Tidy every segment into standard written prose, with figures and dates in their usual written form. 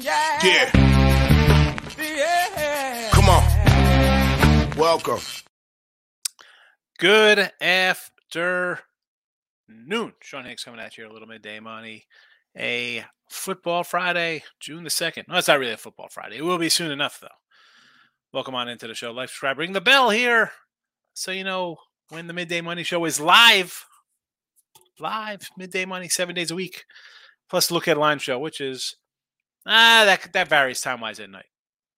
Yeah. Yeah. Come on. Welcome. Good afternoon. Sean Hicks coming at you a little bit. Day Money. A football Friday, June the 2nd. No, it's not really a football Friday. It will be soon enough, though. Welcome on into the show. Like, subscribe, ring the bell here so you know when the Midday Money Show is live. Live Midday Money 7 days a week. Plus the Look at Line Show, which is that varies time-wise at night.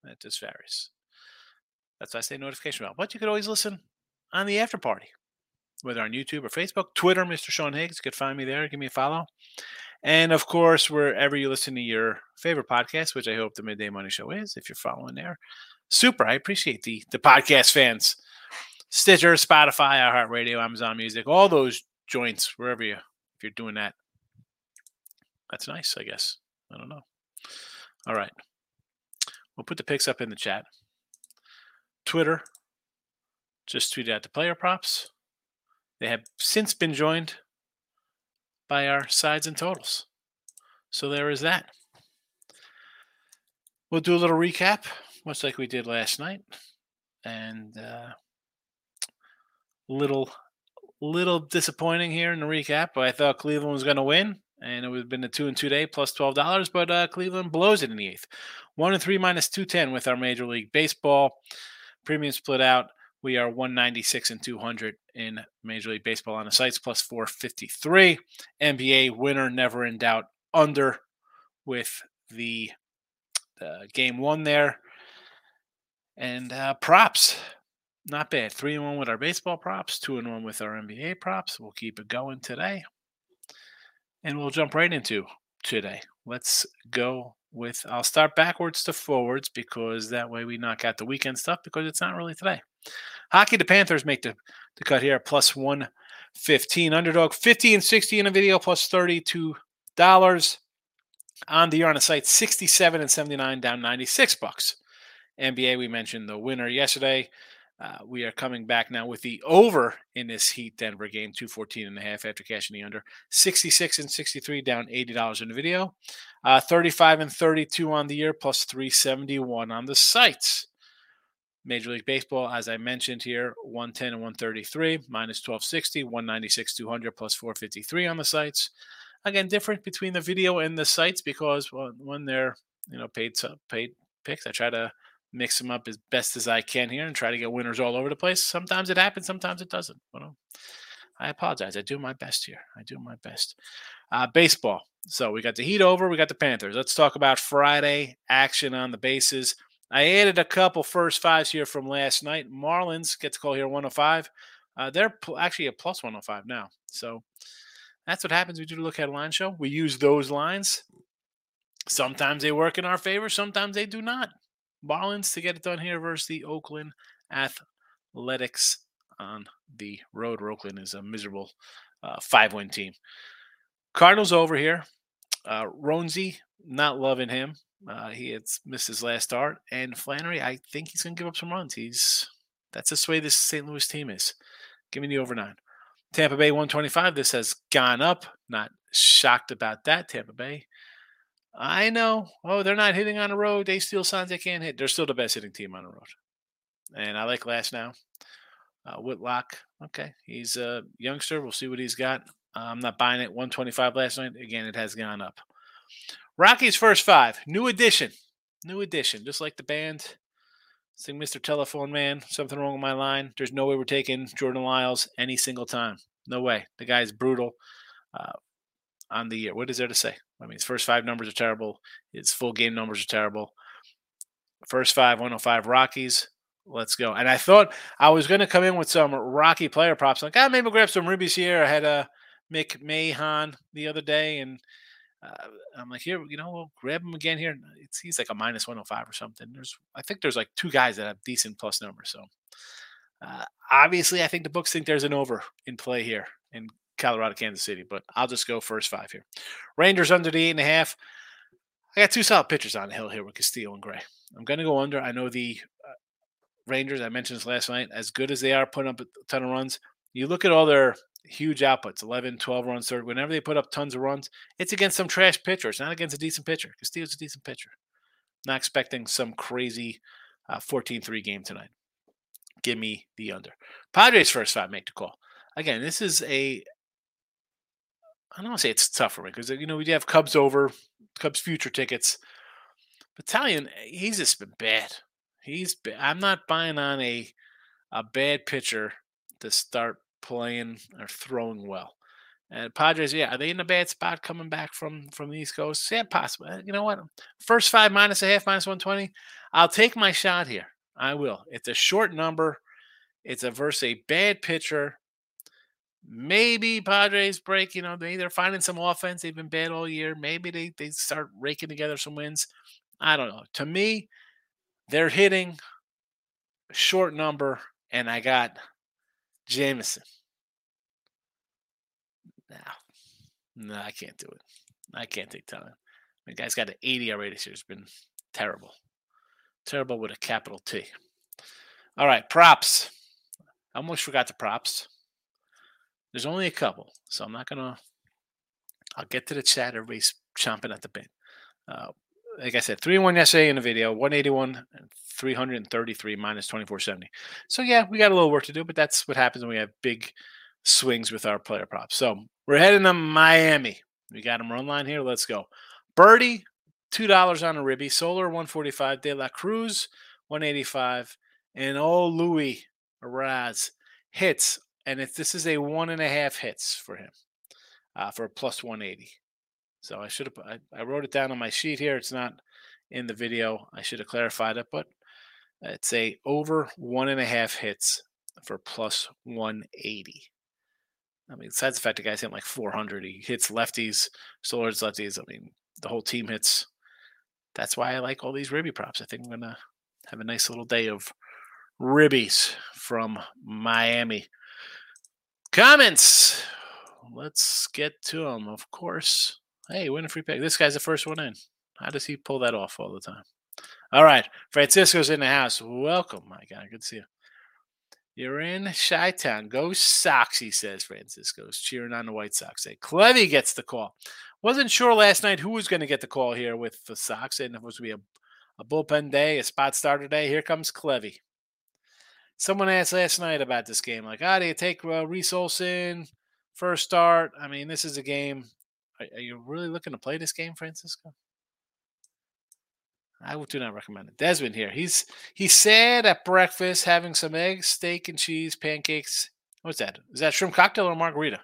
That just varies. That's why I say notification bell. But you could always listen on the after party, whether on YouTube or Facebook, Twitter, Mr. Sean Higgs. You could find me there. Give me a follow. And, of course, wherever you listen to your favorite podcast, which I hope the Midday Money Show is, if you're following there. Super. I appreciate the podcast fans. Stitcher, Spotify, iHeartRadio, Amazon Music, all those joints, wherever you, if you're doing that. That's nice, I guess. I don't know. All right. We'll put the picks up in the chat. Twitter just tweeted out the player props. They have since been joined by our sides and totals. So there is that. We'll do a little recap, much like we did last night. And little disappointing here in the recap. I thought Cleveland was going to win. And it would have been a 2-2 day plus $12, but Cleveland blows it in the eighth. 1-3 minus 210 with our Major League Baseball premium split out. We are 196 and 200 in Major League Baseball on the sites plus 453. NBA winner never in doubt under with the game one there. And props, not bad. 3-1 with our baseball props, 2-1 with our NBA props. We'll keep it going today. And we'll jump right into today. Let's go with, I'll start backwards to forwards because that way we knock out the weekend stuff because it's not really today. Hockey, the Panthers make the cut here, plus 115. Underdog, 50 and 60 in a video, plus $32. On the year on the site, 67 and 79, down $96. NBA, we mentioned the winner yesterday. We are coming back now with the over in this Heat Denver game, 214.5 after cashing the under. 66 and 63 down $80 in the video. 35 and 32 on the year, plus 371 on the sites. Major League Baseball, as I mentioned here, 110 and 133, minus 1260, 196, 200, plus 453 on the sites. Again, different between the video and the sites because when they're paid picks, I try to mix them up as best as I can here and try to get winners all over the place. Sometimes it happens, sometimes it doesn't. Well, I apologize. I do my best here. I do my best. Baseball. So we got the Heat over. We got the Panthers. Let's talk about Friday action on the bases. I added a couple first fives here from last night. Marlins gets a call here, 105. They're actually at plus 105 now. So that's what happens. We do the Look at a Line Show. We use those lines. Sometimes they work in our favor. Sometimes they do not. Marlins to get it done here versus the Oakland Athletics on the road. Oakland is a miserable 5-win team. Cardinals over here. Ronzi, not loving him. He had missed his last start. And Flannery, I think he's going to give up some runs. That's just the way this St. Louis team is. Give me the over 9. Tampa Bay 125. This has gone up. Not shocked about that, Tampa Bay. I know. Oh, they're not hitting on the road. They steal signs they can't hit. They're still the best hitting team on the road. And I like Glass now. Whitlock. Okay. He's a youngster. We'll see what he's got. I'm not buying it. 125 last night. Again, it has gone up. Rockies first five. New edition. Just like the band. Sing Mr. Telephone Man. Something wrong with my line. There's no way we're taking Jordan Lyles any single time. No way. The guy's brutal. On the year. What is there to say? I mean, his first five numbers are terrible. His full game numbers are terrible. First five, 105 Rockies. Let's go. And I thought I was going to come in with some Rocky player props. Like, maybe we'll grab some rubies here. I had a Mick Mahan the other day, and I'm like, here, we'll grab him again here. He's like a minus 105 or something. I think there's like two guys that have decent plus numbers. So obviously, I think the books think there's an over in play here. And Colorado, Kansas City, but I'll just go first five here. Rangers under the 8.5. I got two solid pitchers on the hill here with Castillo and Gray. I'm going to go under. I know the Rangers, I mentioned this last night, as good as they are putting up a ton of runs, you look at all their huge outputs, 11, 12 runs, 30, whenever they put up tons of runs, it's against some trash pitcher. It's not against a decent pitcher. Castillo's a decent pitcher. Not expecting some crazy 14-3 game tonight. Give me the under. Padres first five, make the call. Again, this is a – I don't want to say it's tougher because, you know, we do have Cubs over, Cubs future tickets. Battalion, he's just been bad. I'm not buying on a bad pitcher to start playing or throwing well. And Padres, yeah, are they in a bad spot coming back from the East Coast? Yeah, possible. You know what? First five minus a half, minus 120. I'll take my shot here. I will. It's a short number. It's versus a bad pitcher. Maybe Padres break. You know, they're finding some offense. They've been bad all year. Maybe they start raking together some wins. I don't know. To me, they're hitting a short number, and I got Jameson. No, I can't do it. I can't take time. The guy's got an 80 already this year. It's been terrible. Terrible with a capital T. All right, props. I almost forgot the props. There's only a couple, so I'm not going to – I'll get to the chat. Everybody's chomping at the bit. Like I said, 3-1 yesterday in the video, 181 and 333 minus 2470. So, yeah, we got a little work to do, but that's what happens when we have big swings with our player props. So, we're heading to Miami. We got him run line here. Let's go. Birdie, $2 on a ribby. Solar, $145. De La Cruz, $185. And old Louis Araz hits. And this is a 1.5 hits for him for a plus 180. So I should have I wrote it down on my sheet here. It's not in the video. I should have clarified it. But it's a over 1.5 hits for plus 180. I mean, besides the fact the guy's hitting like 400, he hits lefties, Solar's lefties. I mean, the whole team hits. That's why I like all these ribby props. I think I'm going to have a nice little day of ribbies from Miami. Comments. Let's get to them, of course. Hey, win a free pick. This guy's the first one in. How does he pull that off all the time? All right. Francisco's in the house. Welcome, my guy. Good to see you. You're in Chi-Town. Go Sox, he says. Francisco's cheering on the White Sox. Hey, Clevy gets the call. Wasn't sure last night who was going to get the call here with the Sox. And it was going to be a bullpen day, a spot starter day. Here comes Clevy. Someone asked last night about this game. Like, do you take Reese Olson, first start? I mean, this is a game. Are you really looking to play this game, Francisco? I do not recommend it. Desmond here. He's sad at breakfast, having some eggs, steak and cheese, pancakes. What's that? Is that shrimp cocktail or margarita?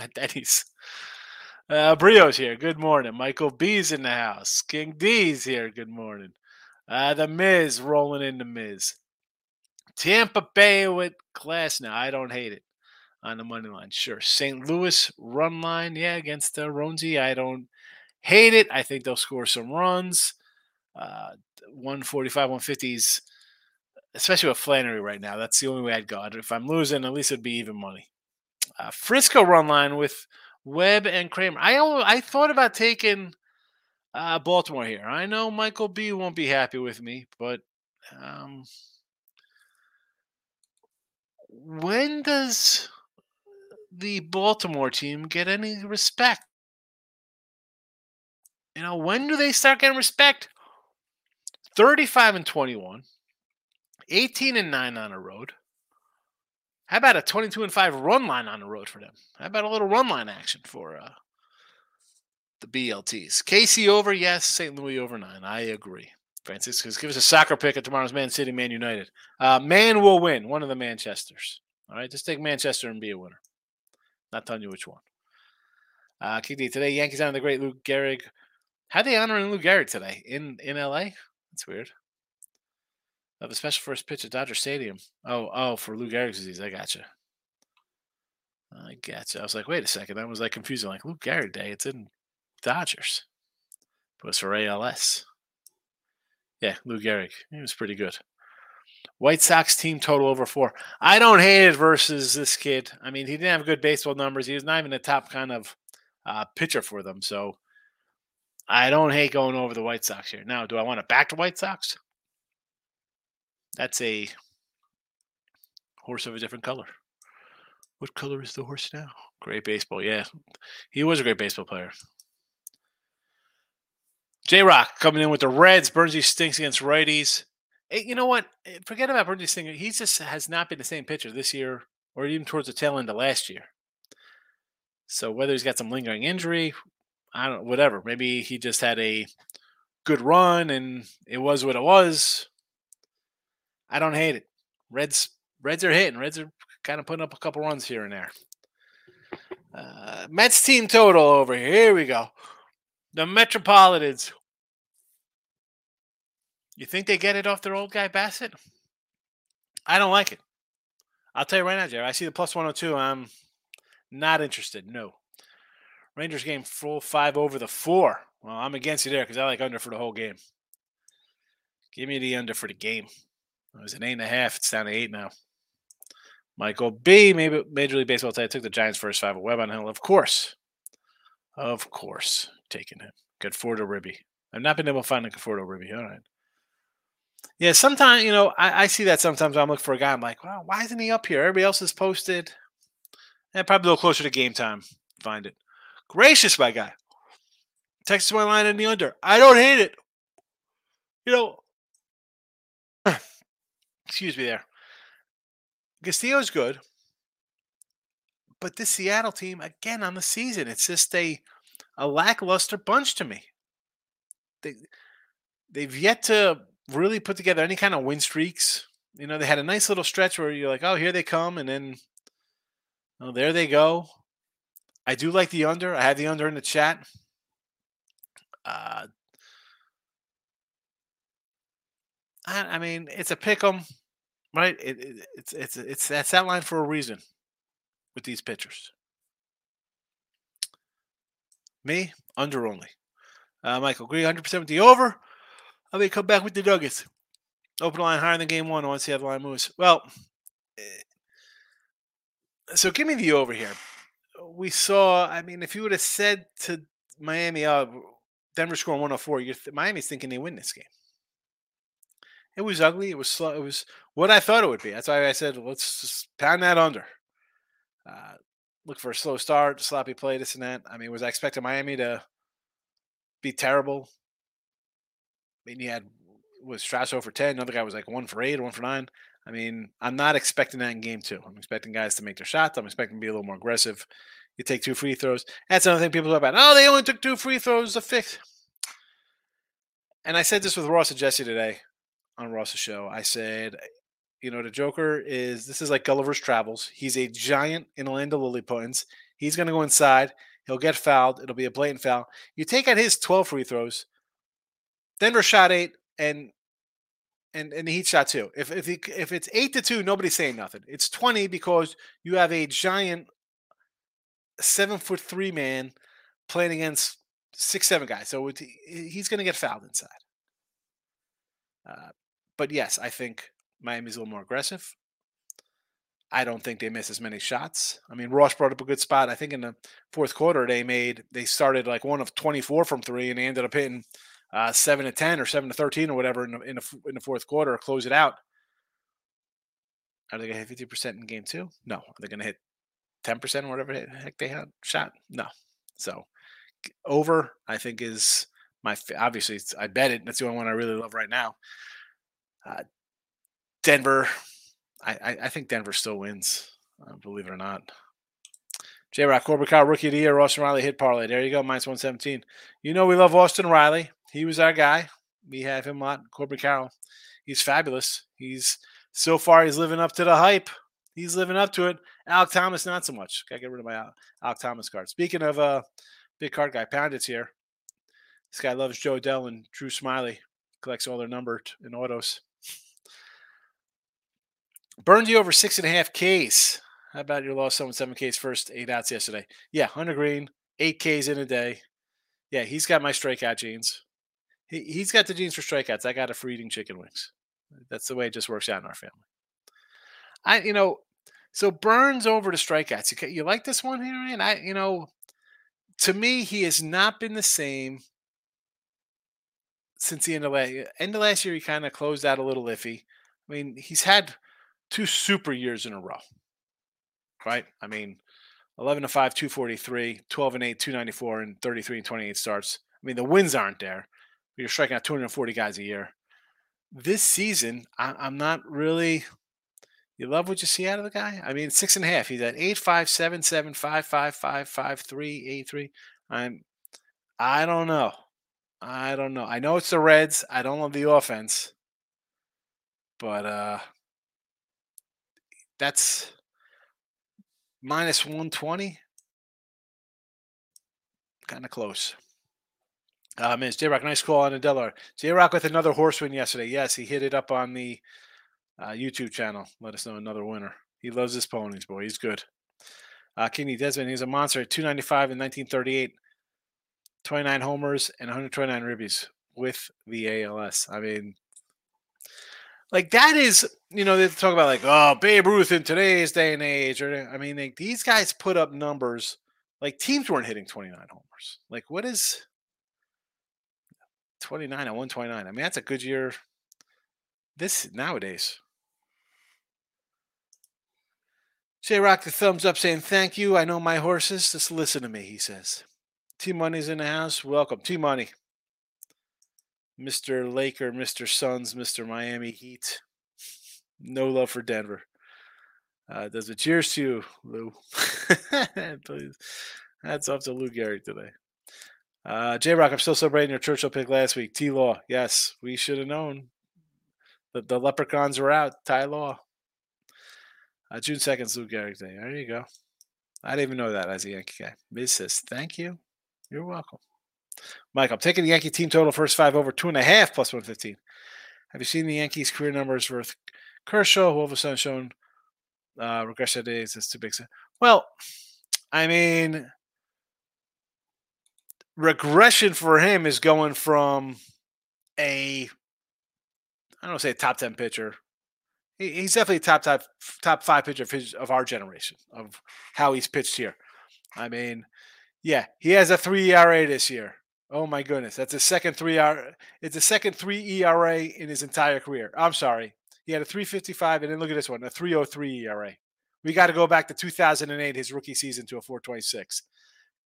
At Denny's. Brio's here. Good morning. Michael B's in the house. King D's here. Good morning. The Miz rolling in the Miz. Tampa Bay with class now. I don't hate it. On the money line. Sure. St. Louis run line. Yeah, against the Ronzi. I don't hate it. I think they'll score some runs. 145, 150s, especially with Flannery right now. That's the only way I'd go. If I'm losing, at least it'd be even money. Frisco run line with Webb and Kramer. I thought about taking Baltimore here. I know Michael B won't be happy with me, but when does the Baltimore team get any respect? You know, when do they start getting respect? 35-21, 18-9 on the road. How about a 22-5 run line on the road for them? How about a little run line action for the BLTs? KC over, yes. St. Louis over 9. I agree. Francisco, give us a soccer pick at tomorrow's Man City, Man United. Man will win. One of the Manchesters. All right, just take Manchester and be a winner. Not telling you which one. KD, today Yankees honor the great Lou Gehrig. How are they honoring Lou Gehrig today in L.A.? That's weird. I have a special first pitch at Dodger Stadium. Oh, for Lou Gehrig's disease. I gotcha. I was like, wait a second. That was like confusing. Like Lou Gehrig Day. It's in Dodgers. But it's for ALS. Yeah, Lou Gehrig. He was pretty good. White Sox team total over 4. I don't hate it versus this kid. I mean, he didn't have good baseball numbers. He was not even a top kind of pitcher for them. So. I don't hate going over the White Sox here. Now, do I want to back the White Sox? That's a horse of a different color. What color is the horse now? Great baseball, yeah. He was a great baseball player. J-Rock coming in with the Reds. Burnsy stinks against righties. Hey, you know what? Forget about Burnsy stinking. He just has not been the same pitcher this year or even towards the tail end of last year. So whether he's got some lingering injury, I don't know, whatever. Maybe he just had a good run and it was what it was. I don't hate it. Reds are hitting. Reds are kind of putting up a couple runs here and there. Mets team total over here. Here we go. The Metropolitans. You think they get it off their old guy, Bassett? I don't like it. I'll tell you right now, Jerry. I see the plus 102. I'm not interested. No. Rangers game full 5 over the 4. Well, I'm against you there because I like under for the whole game. Give me the under for the game. It was an 8.5. It's down to 8 now. Michael B. Maybe Major League Baseball today took the Giants first 5 at Webb on Hill. Of course. Taking him. Conforto Ribby. I've not been able to find a Conforto Ribby. All right. Yeah, sometimes, you know, I see that sometimes I'm looking for a guy. I'm like, wow, why isn't he up here? Everybody else is posted. And probably a little closer to game time. Find it. Gracious, my guy. Texas my line in the under. I don't hate it. You know, excuse me there. Castillo's good. But this Seattle team, again, on the season, it's just a lackluster bunch to me. They've yet to really put together any kind of win streaks. You know, they had a nice little stretch where you're like, oh, here they come, and then, oh, there they go. I do like the under. I have the under in the chat. I mean, it's a pick 'em, right? It's that's that line for a reason with these pitchers. Me, under only. Michael Green, 100% with the over. I mean, come back with the Nuggets. Open line higher than game 1. I want to see how the line moves. Well, so give me the over here. We saw, I mean, if you would have said to Miami, Denver scoring 104, Miami's thinking they win this game. It was ugly. It was slow. It was what I thought it would be. That's why I said, let's just pound that under. Look for a slow start, sloppy play, this and that. I mean, was I expecting Miami to be terrible? I mean, was Strauss 0 for 10. Another guy was like 1 for 8 or 1 for 9. I mean, I'm not expecting that in game 2. I'm expecting guys to make their shots. I'm expecting to be a little more aggressive. You take 2 free throws. That's another thing people talk about. Oh, they only took 2 free throws to fix. And I said this with Ross and Jesse today on Ross's show. I said, you know, the Joker this is like Gulliver's Travels. He's a giant in a land of lilliputins. He's going to go inside. He'll get fouled. It'll be a blatant foul. You take out his 12 free throws. Denver shot 8 and the Heat shot 2. If it's 8-2, nobody's saying nothing. It's 20 because you have a giant 7'3" man playing against 6'7" guys. So he's going to get fouled inside. But yes, I think Miami's a little more aggressive. I don't think they miss as many shots. I mean, Ross brought up a good spot. I think in the fourth quarter they started like 1 of 24 from 3, and they ended up hitting 7 to 10 or 7 to 13 or whatever in the fourth quarter, close it out. Are they gonna hit 50% in game 2? No. Are they gonna hit 10% or whatever the heck they had shot? No. So over, I think is my obviously I bet it. That's the only one I really love right now. Denver, I think Denver still wins, believe it or not. J-Rock, Corbett Kyle, Rookie of the Year, Austin Riley hit parlay. There you go, minus 117. You know we love Austin Riley. He was our guy. We have him a lot. Corbett Kyle, he's fabulous. So far he's living up to the hype. He's living up to it. Alec Thomas, not so much. Got to get rid of my Alec Thomas card. Speaking of big card guy, Poundit's here. This guy loves Joe Adell and Drew Smiley. Collects all their numbered in autos. Burns you over 6.5 Ks. How about your loss? Someone 7 Ks first, 8 outs yesterday. Yeah, Hunter Green, 8 Ks in a day. Yeah, he's got my strikeout genes. He's got the genes for strikeouts. I got it for eating chicken wings. That's the way it just works out in our family. So Burns over to strikeouts. You like this one here, man? To me, he has not been the same since the end of last year. He kind of closed out a little iffy. I mean, he's had 2 super years in a row, right? I mean, 11-5, 243, 12-8, 294, and 33 and 28 starts. I mean, the wins aren't there, You're striking out 240 guys a year. This season, I'm not really – you love what you see out of the guy? I mean, 6.5. He's at 8.5, 7.7, 5.5, 5.5, 3.83. I don't know. I don't know. I know it's the Reds. I don't love the offense. But that's minus 120. Kind of close. Miz, J-Rock, nice call on Adela. J-Rock with another horse win yesterday. Yes, he hit it up on the YouTube channel. Let us know another winner. He loves his ponies, boy. He's good. Kenny Desmond, he's a monster at 295 in 1938. 29 homers and 129 ribbies with the ALS. I mean, like that is, you know, they talk about like, oh, Babe Ruth in today's day and age. Or I mean, like, these guys put up numbers like teams weren't hitting 29 homers. Like, what is 29 and 129? I mean, that's a good year. This nowadays. J-Rock, the thumbs up saying, thank you. I know my horses. Just listen to me, he says. T-Money's in the house. Welcome, T-Money. Mr. Laker, Mr. Suns, Mr. Miami Heat. No love for Denver. Does it cheers to you, Lou? Please. Hats off to Lou Gehrig today. J-Rock, I'm still celebrating your Churchill pick last week. T-Law, yes, we should have known. The leprechauns were out. Ty-Law. June 2nd's Lou Gehrig Day. There you go. I didn't even know that as a Yankee guy. Miz says, thank you. You're welcome. Mike, I'm taking the Yankee team total first five over 2.5 plus 115. Have you seen the Yankees' career numbers with Kershaw, who all of a sudden shown regression days? That's too big. Well, I mean, regression for him is going from a, I don't want to say a top 10 pitcher. He's definitely a top five pitcher of our generation, of how he's pitched here. I mean, yeah, he has a 3 ERA this year. Oh my goodness, that's his second 3 ERA. It's the second 3 ERA in his entire career. I'm sorry, he had a 3.55, and then look at this one, a 3.03 ERA. We got to go back to 2008, his rookie season, to a 4.26.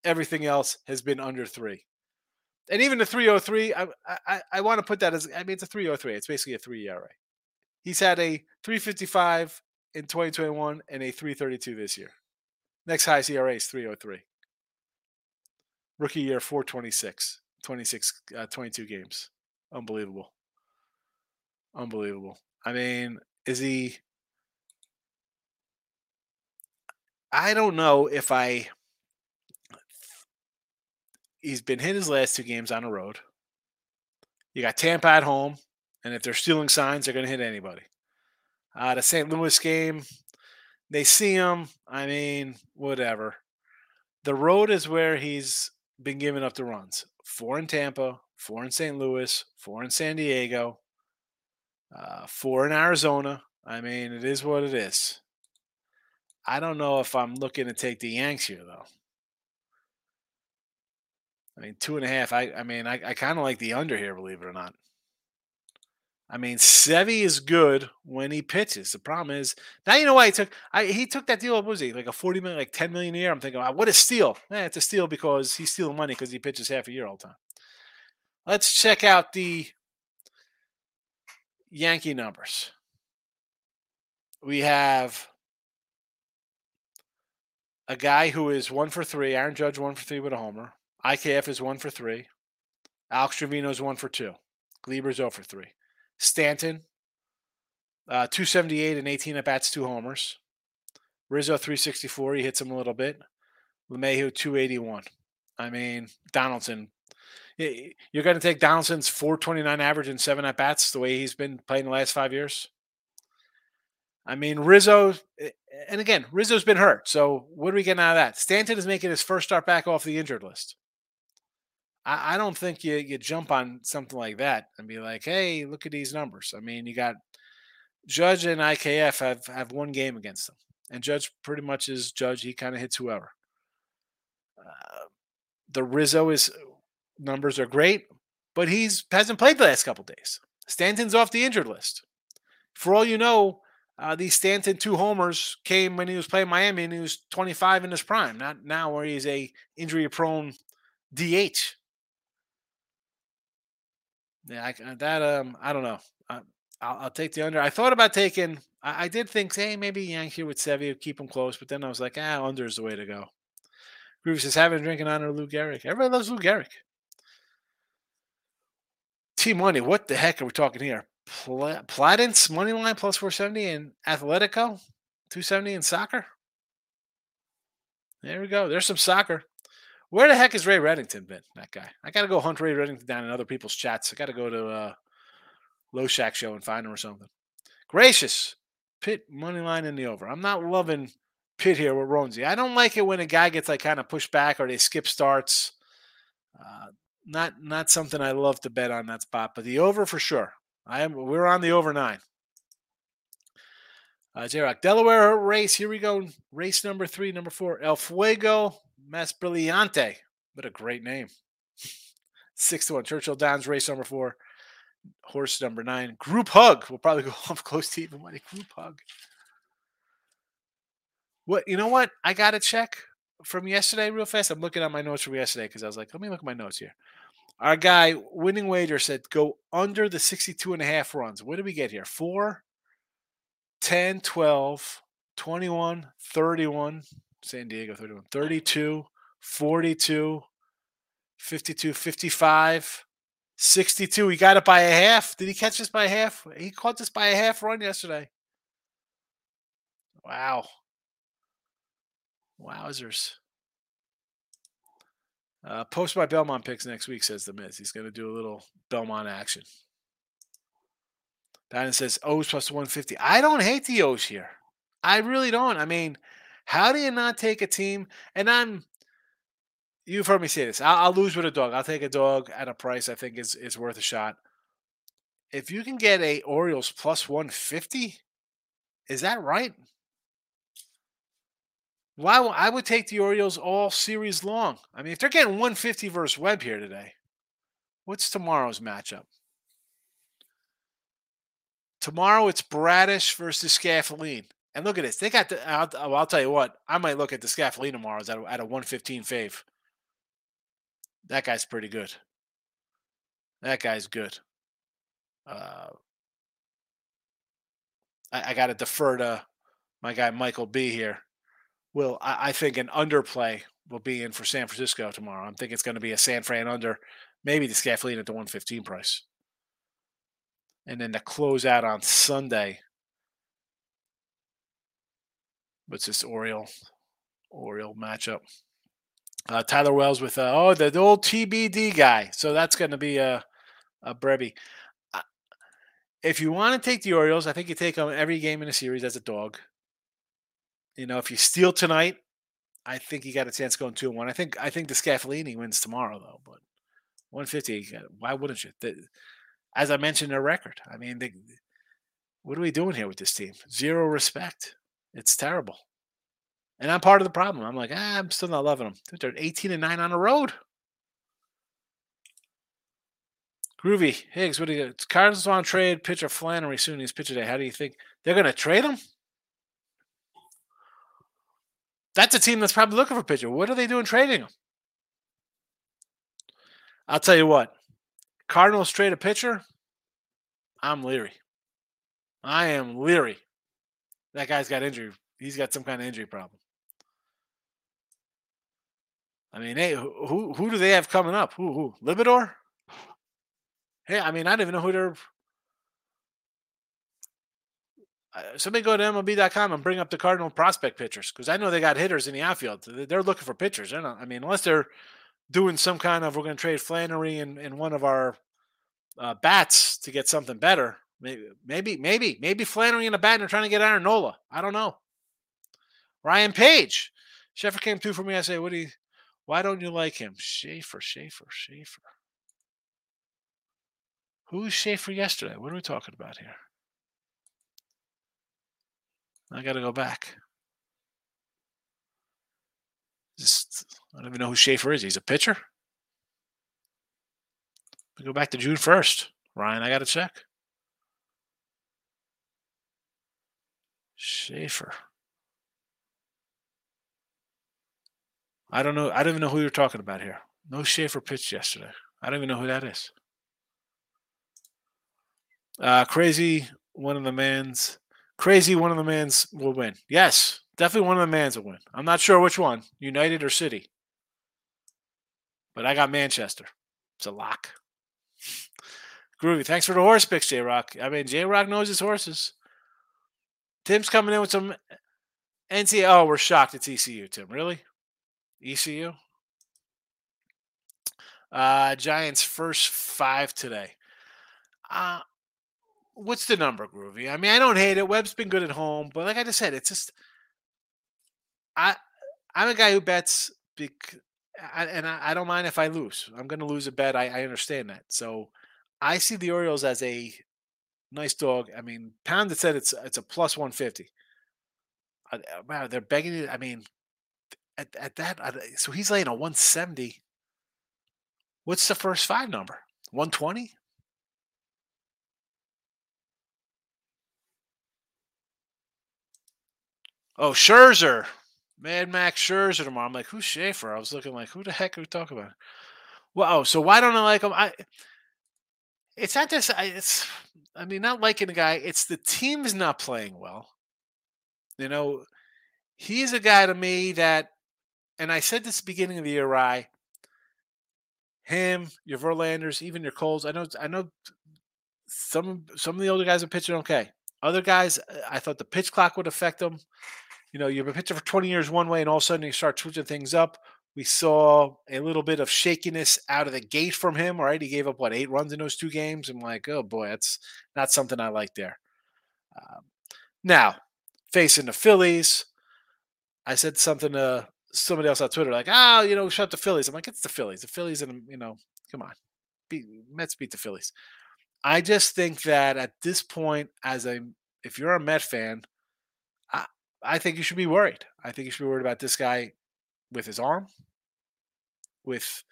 Everything else has been under 3, and even the 3.03. I want to put that as, I mean, it's a 3.03. It's basically a 3 ERA. He's had a 3.55 in 2021 and a 3.32 this year. Next highest ERA is 3.03. Rookie year, 4.26, 22 games. Unbelievable. Unbelievable. I mean, is he – I don't know if I – he's been hit his last two games on the road. You got Tampa at home, and if they're stealing signs, they're going to hit anybody. The St. Louis game, they see him. I mean, whatever. The road is where he's – been giving up the runs. 4 in Tampa, 4 in St. Louis, 4 in San Diego, 4 in Arizona. I mean, it is what it is. I don't know if I'm looking to take the Yanks here, though. I mean, 2.5. I kind of like the under here, believe it or not. I mean, Sevy is good when he pitches. The problem is, now you know why he took that deal. What was he, like a 40 million, like 10 million a year? I'm thinking, wow, what a steal. It's a steal because he's stealing money because he pitches half a year all the time. Let's check out the Yankee numbers. We have a guy who is 1 for 3. Aaron Judge 1 for 3 with a homer. IKF is 1 for 3. Alex Trevino is 1 for 2. Gleyber's 0 for 3. Stanton, 278 and 18 at-bats, 2 homers. Rizzo, 364. He hits him a little bit. LeMahieu, 281. I mean, Donaldson. You're going to take Donaldson's 429 average and 7 at-bats the way he's been playing the last 5 years? I mean, Rizzo, and again, Rizzo's been hurt. So what are we getting out of that? Stanton is making his first start back off the injured list. I don't think you jump on something like that and be like, hey, look at these numbers. I mean, you got Judge and IKF have 1 game against them. And Judge pretty much is Judge. He kind of hits whoever. The Rizzo is numbers are great, but hasn't played the last couple of days. Stanton's off the injured list. For all you know, these Stanton 2 homers came when he was playing Miami and he was 25 in his prime, not now where he's a injury-prone DH. Yeah, I don't know. I'll take the under. I thought about taking. I did think, hey, maybe Yankee with Sevy would keep him close, but then I was like, under is the way to go. Groove says, having a drink in honor of Lou Gehrig. Everybody loves Lou Gehrig. T-Money, what the heck are we talking here? Platin's money line plus 470 and Atletico 270 in soccer. There we go. There's some soccer. Where the heck is Ray Reddington been? That guy. I got to go hunt Ray Reddington down in other people's chats. I got to go to Low Shack show and find him or something. Gracious. Pitt money line in the over. I'm not loving Pitt here with Ronzi. I don't like it when a guy gets like kind of pushed back or they skip starts. Not something I love to bet on that spot, but the over for sure. We're on the over 9. J-Rock, Delaware race. Here we go. Race number 3, number 4. El Fuego Mas Brillante. What a great name. 6-1. Churchill Downs race number 4. Horse number 9. Group Hug. We'll probably go off close to even money. Group Hug. What? You know what? I got to check from yesterday real fast. I'm looking at my notes from yesterday because I was like, let me look at my notes here. Our guy, Winning Wager, said go under the 62.5 runs. What did we get here? 4, 10, 12, 21, 31, San Diego, 31, 32, 42, 52, 55, 62. He got it by a half. Did he catch this by a half? He caught this by a half run yesterday. Wow. Wowzers. Post my Belmont picks next week, says the Miz. He's going to do a little Belmont action. Diamond says, O's plus 150. I don't hate the O's here. I really don't. I mean, how do you not take a team? And you've heard me say this. I'll lose with a dog. I'll take a dog at a price I think is worth a shot. If you can get a Orioles plus 150, is that right? Well, I would take the Orioles all series long. I mean, if they're getting 150 versus Webb here today, what's tomorrow's matchup? Tomorrow it's Bradish versus Scaffoldine. And look at this. They got I'll tell you what. I might look at the Scaffoldine tomorrow at a 115 fave. That guy's pretty good. That guy's good. I got to defer to my guy Michael B here. Will, I think an underplay will be in for San Francisco tomorrow. I'm thinking it's going to be a San Fran under, maybe the Scaffoldine at the 115 price. And then to close out on Sunday, what's this Oriole matchup? Tyler Wells with, the old TBD guy. So that's going to be a Brevy. If you want to take the Orioles, I think you take them every game in a series as a dog. You know, if you steal tonight, I think you got a chance going 2-1. I think the Scaffoldini wins tomorrow, though. But 150, why wouldn't you? As I mentioned, their record. I mean, what are we doing here with this team? Zero respect. It's terrible. And I'm part of the problem. I'm like, I'm still not loving them. They're 18-9 on the road. Groovy Higgs, what do you got? Cardinals on trade pitcher Flannery soon. He's pitcher day. How do you think they're going to trade him? That's a team that's probably looking for a pitcher. What are they doing trading them? I'll tell you what. Cardinals trade a pitcher, I'm leery. I am leery. That guy's got injury. He's got some kind of injury problem. I mean, hey, who do they have coming up? Who? Libidor? Hey, I mean, I don't even know who they're... Somebody go to MLB.com and bring up the Cardinal prospect pitchers because I know they got hitters in the outfield. They're looking for pitchers. They're not, I mean, unless they're doing some kind of we're going to trade Flannery and one of our bats to get something better. Maybe Flannery and a bat and they're trying to get Aaron Nola. I don't know. Ryan Page. Schaefer came through for me. I say, why don't you like him? Schaefer. Who was Schaefer yesterday? What are we talking about here? I got to go back. I don't even know who Schaefer is. He's a pitcher. We go back to June 1st. Ryan, I got to check. Schaefer. I don't know. I don't even know who you're talking about here. No Schaefer pitched yesterday. I don't even know who that is. Crazy one of the mans will win. Yes, definitely one of the mans will win. I'm not sure which one, United or City. But I got Manchester. It's a lock. Groovy. Thanks for the horse picks, J-Rock. I mean, J-Rock knows his horses. Tim's coming in with some NCAA. Oh, we're shocked it's ECU, Tim. Really? ECU? Giants first 5 today. What's the number, Groovy? I mean, I don't hate it. Webb's been good at home, but like I just said, it's just I'm a guy who bets and I don't mind if I lose. I'm going to lose a bet. I understand that. So I see the Orioles as a nice dog. I mean, Pound said it's a plus 150. Wow, they're begging it. I mean, at that, so he's laying a 170. What's the first 5 number? 120? Oh, Scherzer. Mad Max Scherzer tomorrow. I'm like, who's Schaefer? I was looking like, who the heck are we talking about? Well, oh, so why don't I like him? It's not this. Not liking the guy. It's the team's not playing well. You know, he's a guy to me that, and I said this at the beginning of the year, Rye, him, your Verlanders, even your Coles. I know some of the older guys are pitching okay. Other guys, I thought the pitch clock would affect them. You know, you've been pitching for 20 years one way, and all of a sudden you start switching things up. We saw a little bit of shakiness out of the gate from him, right? He gave up, 8 runs in those 2 games? I'm like, oh, boy, that's not something I like there. Now, facing the Phillies, I said something to somebody else on Twitter, like, shut up the Phillies. I'm like, it's the Phillies. The Phillies, and come on. Mets beat the Phillies. I just think that at this point, if you're a Met fan, I think you should be worried. I think you should be worried about this guy with his arm. With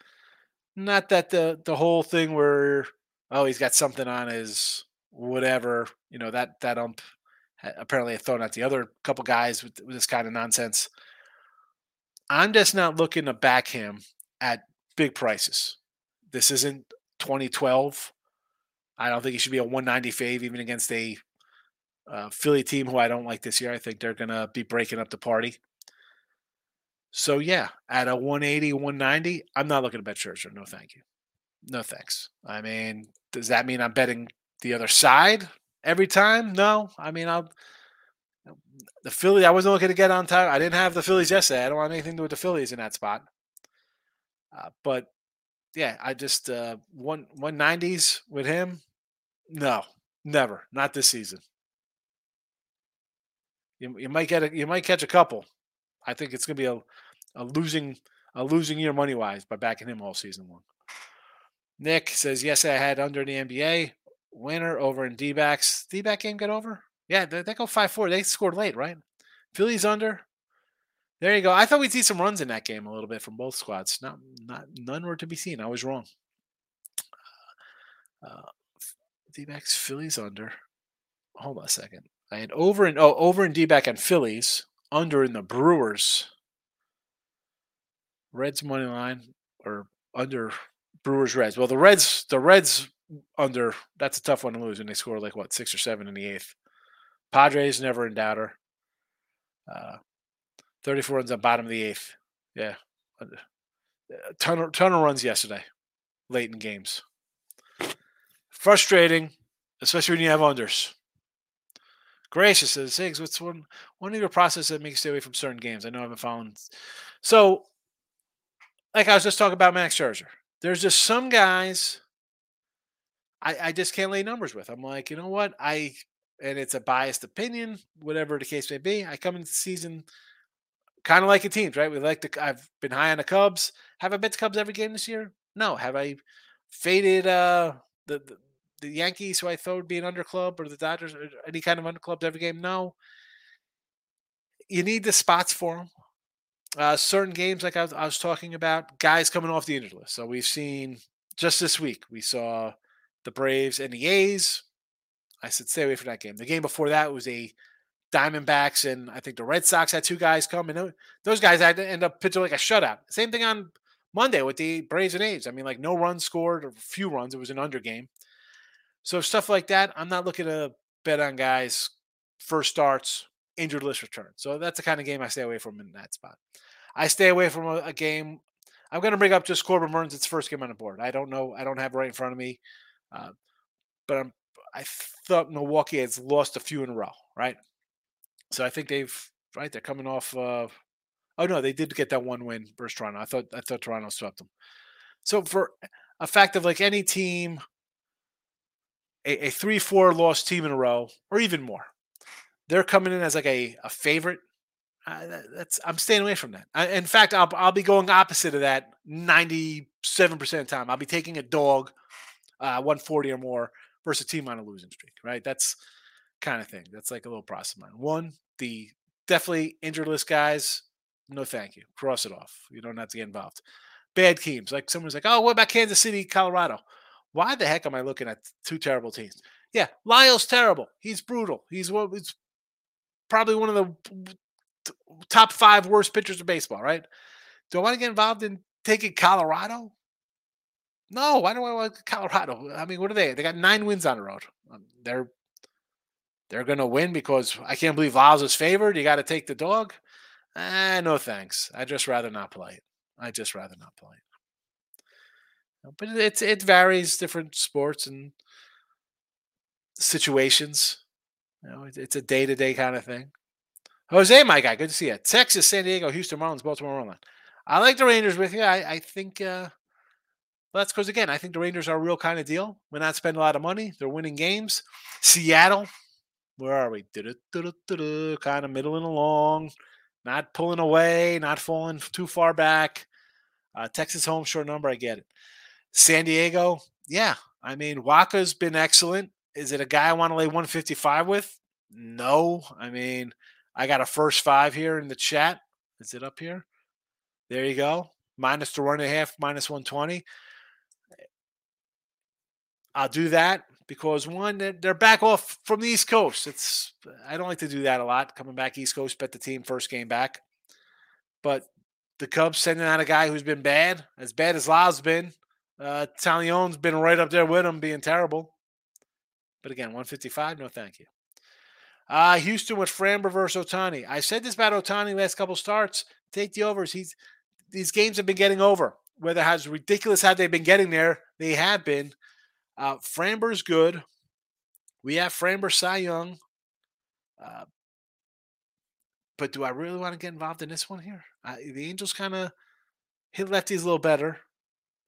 not that the whole thing where he's got something on his whatever, that ump apparently had thrown at the other couple guys with this kind of nonsense. I'm just not looking to back him at big prices. This isn't 2012. I don't think he should be a 190 fave even against a Philly team who I don't like this year. I think they're going to be breaking up the party. So, yeah, at a 180, 190, I'm not looking to bet Scherzer. No, thank you. No, thanks. I mean, does that mean I'm betting the other side every time? No. I mean, the Philly, I wasn't looking to get on time. I didn't have the Phillies yesterday. I don't want anything to do with the Phillies in that spot. But, yeah, I just 190s with him. No, never. Not this season. You might get you might catch a couple. I think it's going to be a losing year money wise by backing him all season long. Nick says yes, I had under in the NBA winner over in D-backs. D-back game get over? Yeah, they go 5-4. They scored late, right? Phillies under. There you go. I thought we'd see some runs in that game a little bit from both squads. None were to be seen. I was wrong. D-backs Phillies under. Hold on a second. I had over in D-back and Phillies, under in the Brewers. Reds money line or under Brewers Reds. Well, the Reds under, that's a tough one to lose when they score 6 or 7 in the 8th. Padres never in doubter. 34 runs on bottom of the 8th. Yeah. A ton of runs yesterday, late in games. Frustrating, especially when you have unders. Gracious says, Ziggs, what's one of your processes that makes you stay away from certain games? I know I've been following. So, I was just talking about Max Scherzer. There's just some guys I just can't lay numbers with. I'm like, you know what? And it's a biased opinion, whatever the case may be. I come into the season kind of like a team, right? I've been high on the Cubs. Have I bet the Cubs every game this year? No. Have I faded the Yankees, who I thought would be an underclub, or the Dodgers, or any kind of underclubs every game? No. You need the spots for them. Certain games, like I was talking about, guys coming off the injured list. So we've seen just this week, we saw the Braves and the A's. I said, stay away from that game. The game before that was a Diamondbacks, and I think the Red Sox had 2 guys come, and those guys had to end up pitching like a shutout. Same thing on Monday with the Braves and A's. I mean, no runs scored or few runs. It was an under game. So stuff like that, I'm not looking to bet on guys, first starts, injured list return. So that's the kind of game I stay away from in that spot. I stay away from a game. I'm going to bring up just Corbin Burns. It's first game on the board. I don't know. I don't have it right in front of me. But I thought Milwaukee has lost a few in a row, right? So I think they're coming off of – oh, no, they did get that one win versus Toronto. I thought Toronto swept them. So for a fact of like any team, a 3-4 loss team in a row or even more, they're coming in as like a favorite. I'm staying away from that. In fact, I'll be going opposite of that 97% of the time. I'll be taking a dog 140 or more versus a team on a losing streak, right? That's kind of thing. That's like a little process of mine. One, the definitely injured list guys, no thank you. Cross it off. You don't have to get involved. Bad teams. Like someone's like, oh, what about Kansas City, Colorado? Why the heck am I looking at two terrible teams? Yeah, Lyle's terrible. He's brutal. He's probably one of the top 5 worst pitchers of baseball, right? Do I want to get involved in taking Colorado? No, why do I want Colorado? I mean, what are they? They got 9 wins on the road. They're going to win because I can't believe Lyles is favored. You got to take the dog. No, thanks. I'd just rather not play it. But it varies different sports and situations. You know, it's a day-to-day kind of thing. Jose, my guy, good to see you. Texas, San Diego, Houston, Marlins, Baltimore, Orlando. I like the Rangers with you. I think that's because, again, I think the Rangers are a real kind of deal. We're not spending a lot of money. They're winning games. Seattle, where are we? Kind of middling along, not pulling away, not falling too far back. Texas home, short number, I get it. San Diego, yeah. I mean, Waka's been excellent. Is it a guy I want to lay 155 with? No. I mean, I got a first 5 here in the chat. Is it up here? There you go. Minus the 1.5, minus 120. I'll do that because, one, they're back off from the East Coast. I don't like to do that a lot, coming back East Coast, bet the team first game back. But the Cubs sending out a guy who's been bad as Lyle's been. Talion's been right up there with him, being terrible. But again, 155, no thank you. Houston with Framber versus Ohtani. I said this about Ohtani last couple starts. Take the overs. These games have been getting over. Whether how ridiculous how they've been getting there, they have been. Framber's good. We have Framber, Cy Young. But do I really want to get involved in this one here? The Angels kind of hit lefties a little better.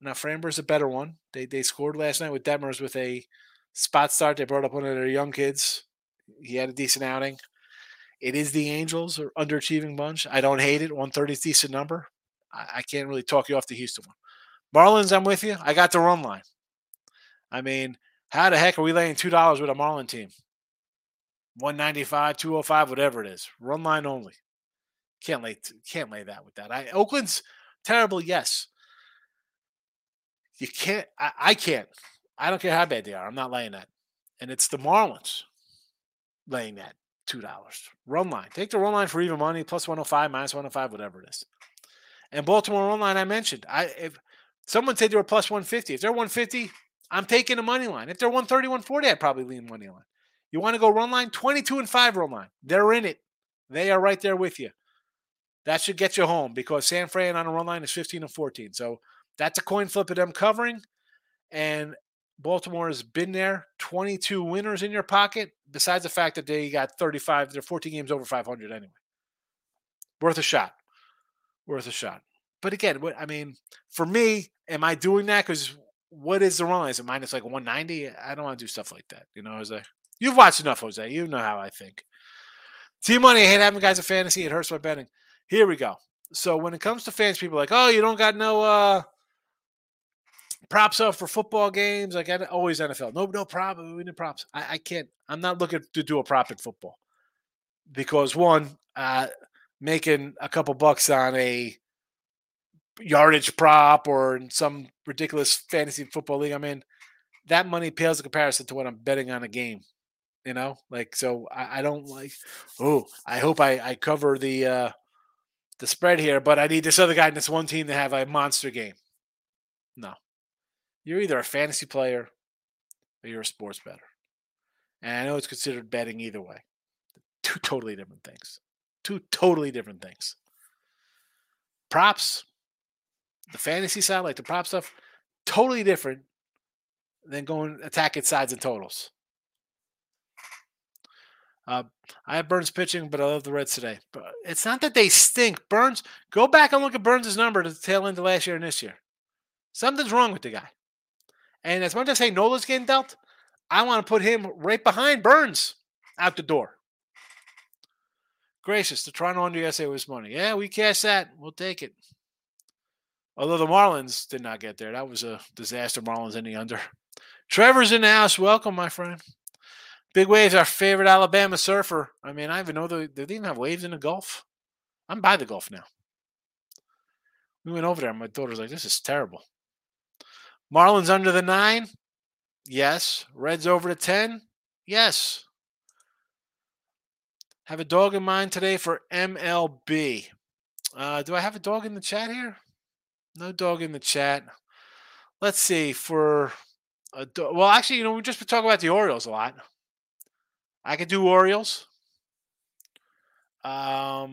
Now, Framber's a better one. They scored last night with Detmers with a spot start. They brought up one of their young kids. He had a decent outing. It is the Angels, or underachieving bunch. I don't hate it. 130 is a decent number. I can't really talk you off the Houston one. Marlins, I'm with you. I got the run line. I mean, how the heck are we laying $2 with a Marlin team? 195, 205, whatever it is. Run line only. Can't lay that with that. Oakland's terrible, yes. You can't. I can't. I don't care how bad they are. I'm not laying that. And it's the Marlins laying that $2. Run line. Take the run line for even money, plus 105, minus 105, whatever it is. And Baltimore run line, I mentioned. If someone said they were plus 150. If they're 150, I'm taking the money line. If they're 130, 140, I'd probably lean money line. You want to go run line? 22-5 run line. They're in it. They are right there with you. That should get you home because San Fran on a run line is 15-14. So that's a coin flip of them covering, and Baltimore has been there. 22 winners in your pocket, besides the fact that they got 35. They're 14 games over 500 anyway. Worth a shot. But again, for me, am I doing that? Because what is the run line? Is it minus like 190? I don't want to do stuff like that. You know, Jose, you've watched enough, Jose. You know how I think. T-Money, I hate having guys in fantasy. It hurts my betting. Here we go. So when it comes to fans, people are like, oh, you don't got no props up for football games, like always NFL. No problem. We need props. I can't. I'm not looking to do a prop in football because, one, making a couple bucks on a yardage prop or in some ridiculous fantasy football league I'm in, that money pales in comparison to what I'm betting on a game. You know, like, so I don't like. Oh, I hope I cover the spread here, but I need this other guy and this one team to have a monster game. No. You're either a fantasy player or you're a sports bettor. And I know it's considered betting either way. Two totally different things. Props, the fantasy side, like the prop stuff, totally different than going attacking sides and totals. I have Burns pitching, but I love the Reds today. But it's not that they stink. Burns, go back and look at Burns' number to the tail end of last year and this year. Something's wrong with the guy. And as much as I say Nola's getting dealt, I want to put him right behind Burns out the door. Gracious, the Toronto under yesterday was money. Yeah, we cashed that. We'll take it. Although the Marlins did not get there. That was a disaster, Marlins in the under. Trevor's in the house. Welcome, my friend. Big Waves, our favorite Alabama surfer. I mean, I even know they even have waves in the Gulf. I'm by the Gulf now. We went over there. My daughter's like, this is terrible. Marlins under the 9. Yes. Reds over the 10. Yes. Have a dog in mind today for MLB. Do I have a dog in the chat here? No dog in the chat. Let's see. Well, actually, you know, we've just been talking about the Orioles a lot. I could do Orioles. Where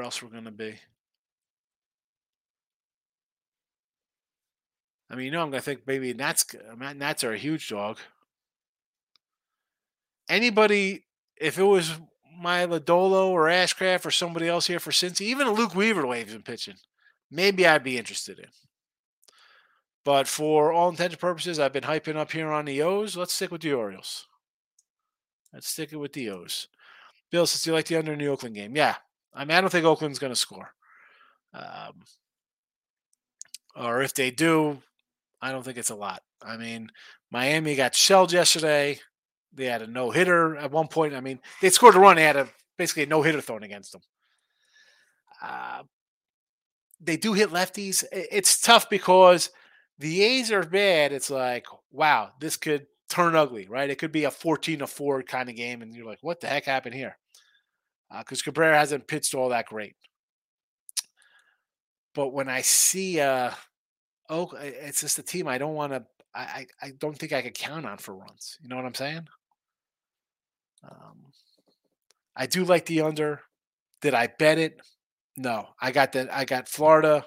else we're going to be? I mean, you know, I'm going to think maybe Nats are a huge dog. Anybody, if it was my Lodolo or Ashcraft or somebody else here for Cincy, even a Luke Weaver waves in pitching, maybe I'd be interested in. But for all intents and purposes, I've been hyping up here on the O's. Let's stick with the Orioles. Let's stick it with the O's. Bill, since you like the under in the Oakland game. Yeah. I mean, I don't think Oakland's going to score. Or if they do, I don't think it's a lot. I mean, Miami got shelled yesterday. They had a no-hitter at one point. I mean, they scored a run. They had basically a no-hitter thrown against them. They do hit lefties. It's tough because the A's are bad. It's like, wow, this could turn ugly, right? It could be a 14-4 kind of game, and you're like, what the heck happened here? Because Cabrera hasn't pitched all that great. But when I see it's just a team I don't want to – I don't think I could count on for runs. You know what I'm saying? I do like the under. Did I bet it? No. I got Florida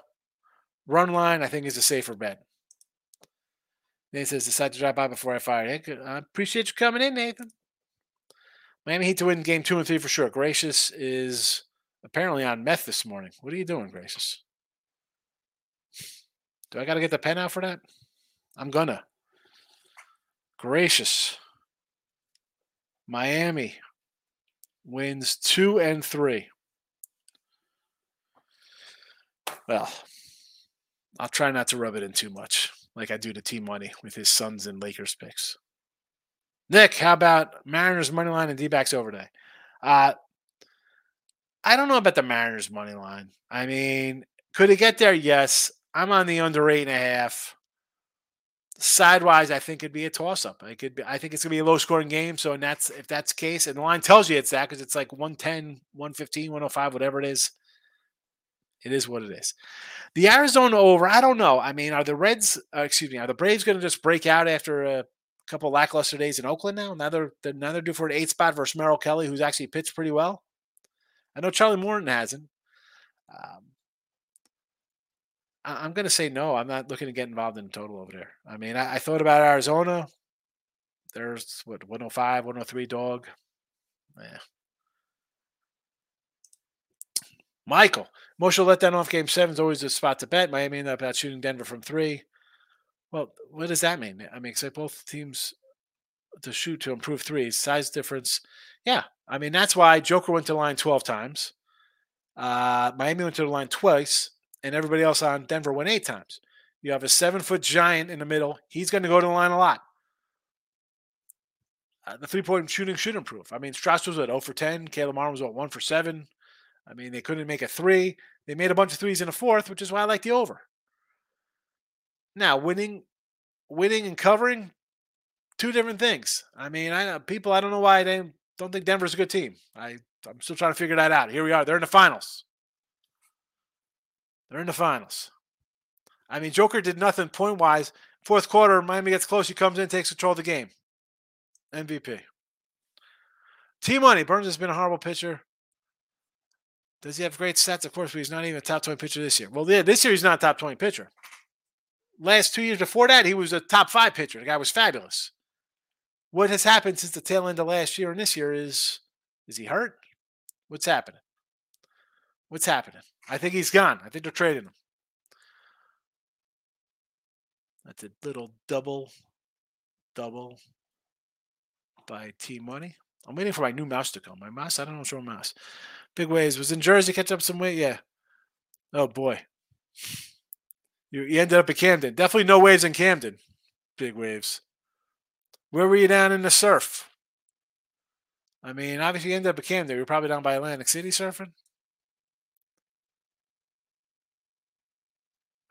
run line, I think, is a safer bet. Nathan says, decide to drop out before I fire. I appreciate you coming in, Nathan. Miami Heat to win game 2 and 3 for sure. Gracious is apparently on meth this morning. What are you doing, Gracious? Do I got to get the pen out for that? I'm going to. Gracious. Miami wins 2 and 3. Well, I'll try not to rub it in too much like I do to T-Money with his Suns and Lakers picks. Nick, how about Mariners money line and D-backs over today? I don't know about the Mariners money line. I mean, could it get there? Yes. I'm on the under 8.5. Sidewise, I think it'd be a toss-up. I think it's going to be a low-scoring game. So if that's the case, and the line tells you it's that because it's like 110, 115, 105, whatever it is. It is what it is. The Arizona over, I don't know. I mean, are the Braves going to just break out after a couple lackluster days in Oakland now? Now they're due for an 8 spot versus Merrill Kelly, who's actually pitched pretty well. I know Charlie Morton hasn't. I'm going to say no. I'm not looking to get involved in the total over there. I mean, I thought about Arizona. There's, 105, 103 dog. Yeah. Michael, emotional letdown off game 7 is always a spot to bet. Miami ended up outshooting Denver from 3. Well, what does that mean? I mean, except both teams to shoot to improve 3s. Size difference. Yeah. I mean, that's why Joker went to the line 12 times. Miami went to the line twice, and everybody else on Denver went 8 times. You have a 7-foot giant in the middle. He's going to go to the line a lot. The three-point shooting should improve. I mean, Strauss was at 0 for 10. Caleb Martin was at 1 for 7. I mean, they couldn't make a 3. They made a bunch of 3s in the 4th, which is why I like the over. Now, winning and covering, two different things. I mean, I don't know why they don't think Denver's a good team. I'm still trying to figure that out. Here we are. They're in the finals. They're in the finals. I mean, Joker did nothing point-wise. Fourth quarter, Miami gets close. He comes in, takes control of the game. MVP. T-Money. Burns has been a horrible pitcher. Does he have great stats? Of course, but he's not even a top 20 pitcher this year. Well, yeah, this year he's not a top 20 pitcher. Last 2 years before that, he was a top 5 pitcher. The guy was fabulous. What has happened since the tail end of last year and this year is he hurt? What's happening? What's happening? I think he's gone. I think they're trading him. That's a little double by T-Money. I'm waiting for my new mouse to come. My mouse? I don't know what's wrong with my mouse. Big Waves was in Jersey, catch up some weight. Yeah. Oh, boy. You ended up in Camden. Definitely no waves in Camden, Big Waves. Where were you down in the surf? I mean, obviously you ended up in Camden. You were probably down by Atlantic City surfing.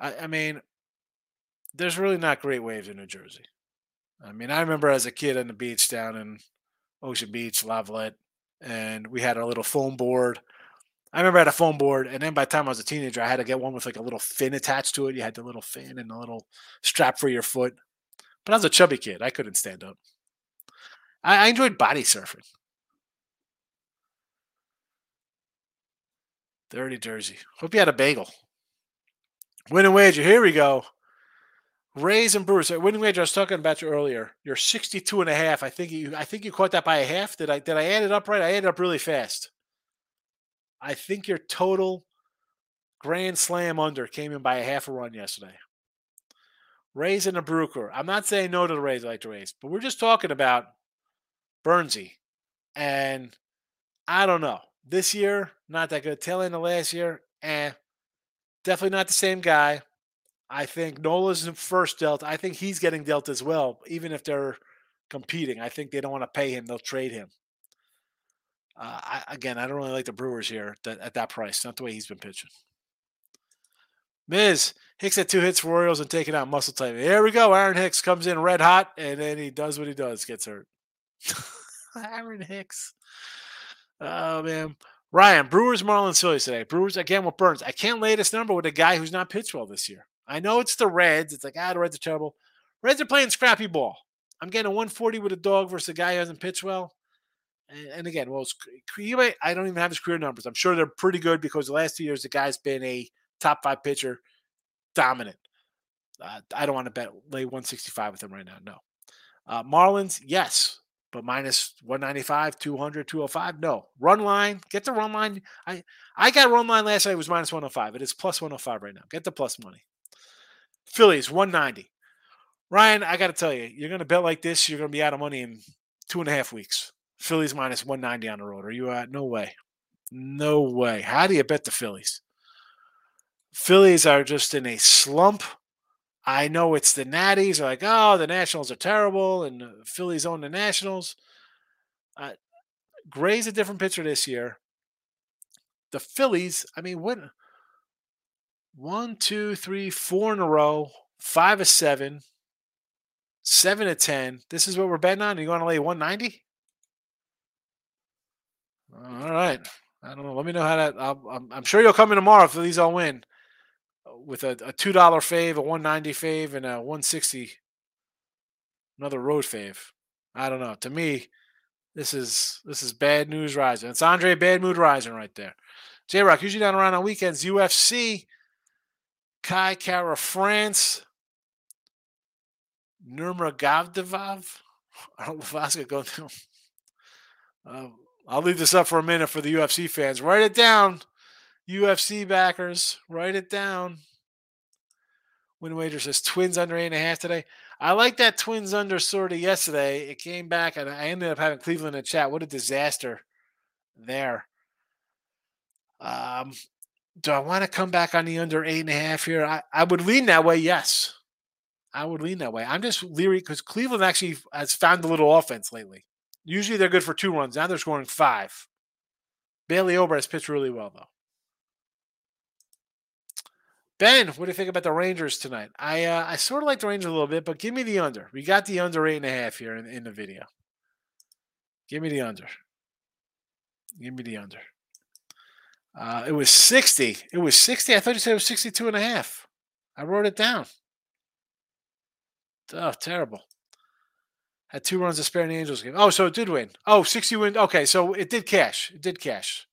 I mean, there's really not great waves in New Jersey. I mean, I remember as a kid on the beach down in Ocean Beach, Lavalette, and we had our little foam board. I remember I had a foam board, and then by the time I was a teenager, I had to get one with like a little fin attached to it. You had the little fin and the little strap for your foot. But I was a chubby kid. I couldn't stand up. I enjoyed body surfing. Dirty Jersey. Hope you had a bagel. Winning wager. Here we go. Rays and Brewers. Winning wager, I was talking about you earlier. You're 62.5. I think you caught that by a half. Did I add it up right? I added it up really fast. I think your total grand slam under came in by a half a run yesterday. Rays and the Brewer. I'm not saying no to the Rays. I like the Rays. But we're just talking about Burnsy. And I don't know. This year, not that good. Tail end of last year, definitely not the same guy. I think Nola's first dealt. I think he's getting dealt as well, even if they're competing. I think they don't want to pay him. They'll trade him. I don't really like the Brewers here at that price. Not the way he's been pitching. Miz, Hicks had 2 hits for Orioles and taking out muscle type. There we go. Aaron Hicks comes in red hot, and then he does what he does, gets hurt. Aaron Hicks. Oh, man. Ryan, Brewers, Marlins, Phillies today. Brewers, again, with Burns. I can't lay this number with a guy who's not pitched well this year. I know it's the Reds. It's like, the Reds are terrible. Reds are playing scrappy ball. I'm getting a 140 with a dog versus a guy who hasn't pitched well. And again, well, I don't even have his career numbers. I'm sure they're pretty good because the last 2 years, the guy's been a top 5 pitcher, dominant. I don't want to lay 165 with him right now, no. Marlins, yes. But minus 195, 200, 205, no. Run line, get the run line. I got run line last night. It was minus 105. It is plus 105 right now. Get the plus money. Phillies, 190. Ryan, I got to tell you, you're going to bet like this, you're going to be out of money in 2.5 weeks. Phillies minus 190 on the road. Are you out? No way. No way. How do you bet the Phillies? Phillies are just in a slump. I know it's the Natties are like, oh, the Nationals are terrible, and the Phillies own the Nationals. Gray's a different pitcher this year. The Phillies, I mean, what? 1, 2, 3, 4 in a row, 5 of 7, 7 of 10. This is what we're betting on? Are you going to lay 190? All right. I don't know. Let me know how that. I'm sure you'll come in tomorrow if Phillies all win. With a $2 fave, a $1.90 fave, and a $1.60, another road fave. I don't know. To me, this is bad news rising. It's Andre Bad Mood Rising right there. J-Rock, usually down around on weekends. UFC, Kai Kara France, Nurmagomedov. I don't know if I was going to go through. I'll leave this up for a minute for the UFC fans. Write it down. UFC backers, write it down. Win wager says Twins under 8.5 today. I like that Twins under sort of yesterday. It came back, and I ended up having Cleveland in chat. What a disaster there. Do I want to come back on the under 8.5 here? I would lean that way, yes. I would lean that way. I'm just leery because Cleveland actually has found a little offense lately. Usually they're good for 2 runs. Now they're scoring 5. Bailey Ober has pitched really well, though. Ben, what do you think about the Rangers tonight? I sort of like the Rangers a little bit, but give me the under. We got the under 8.5 here in the video. Give me the under. It was 60. It was 60. I thought you said it was 62 and a half. I wrote it down. Oh, terrible. Had 2 runs to spare in the Angels game. Oh, so it did win. Oh, 60 win. Okay, so it did cash. It did cash.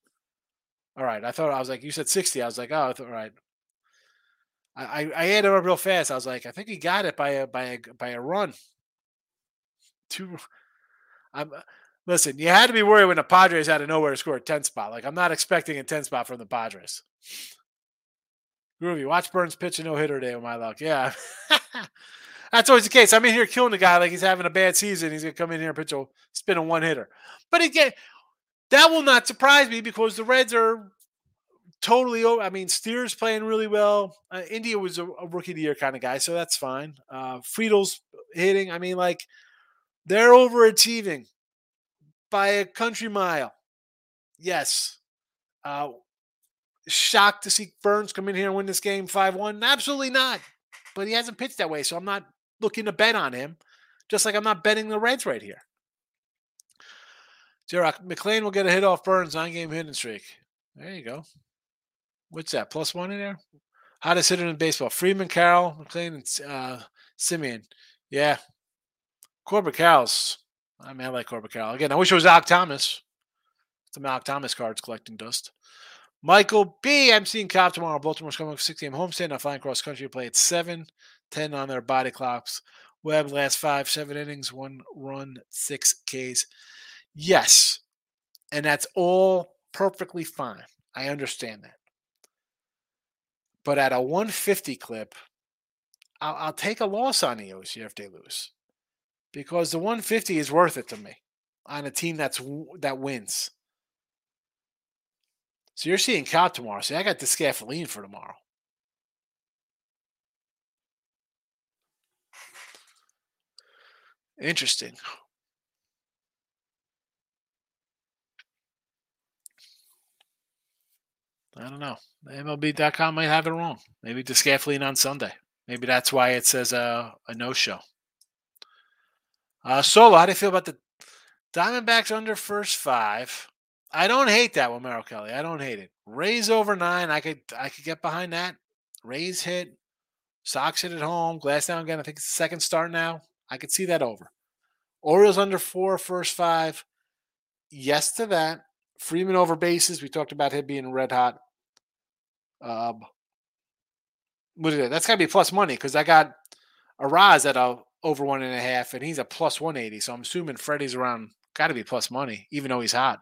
All right. I thought, I was like, you said 60. I was like, oh, I thought, all right. I added up real fast. I was like, I think he got it by a run. Listen, you had to be worried when the Padres out of nowhere to score a 10 spot. Like, I'm not expecting a 10 spot from the Padres. Groovy, watch Burns pitch a no-hitter today with my luck. Yeah. That's always the case. I'm in here killing the guy like he's having a bad season. He's going to come in here and pitch a spin a one-hitter. But again, that will not surprise me because the Reds are totally over. I mean, Steer's playing really well. India was a rookie of the year kind of guy, so that's fine. Friedel's hitting. I mean, like, they're overachieving. By a country mile. Yes. Shocked to see Burns come in here and win this game 5-1. Absolutely not. But he hasn't pitched that way, so I'm not looking to bet on him, just like I'm not betting the Reds right here. J-Rock, McLean will get a hit off Burns, 9-game hitting streak. There you go. What's that, +1 in there? Hottest hitter in baseball. Freeman, Carroll, McLean, and Simeon. Yeah. Corbett Carroll's. I mean, I like Corbett Carroll. Again, I wish it was Alec Thomas. Some Alec Thomas cards collecting dust. Michael B. I'm seeing Cobb tomorrow. Baltimore's coming up for 6-game homestand. I'm flying cross country to play at 7:10 on their body clocks. Webb, last 5, 7 innings, 1 run, 6 Ks. Yes. And that's all perfectly fine. I understand that. But at a 150 clip, I'll take a loss on the O's here if they lose. Because the 150 is worth it to me on a team that wins. So you're seeing Cobb tomorrow. See, I got the scaffolding for tomorrow. Interesting. I don't know. MLB.com might have it wrong. Maybe the scaffolding on Sunday. Maybe that's why it says a no-show. Solo, how do you feel about the Diamondbacks under first 5? I don't hate that one, Merrill Kelly. I don't hate it. Rays over 9. I could get behind that. Rays hit. Sox hit at home. Glasnow again. I think it's the second start now. I could see that over. Orioles under 4, first 5. Yes to that. Freeman over bases. We talked about him being red hot. What is that? That's got to be plus money because I got Araz at a over 1.5, and he's a +180. So I'm assuming Freddie's around, got to be plus money, even though he's hot.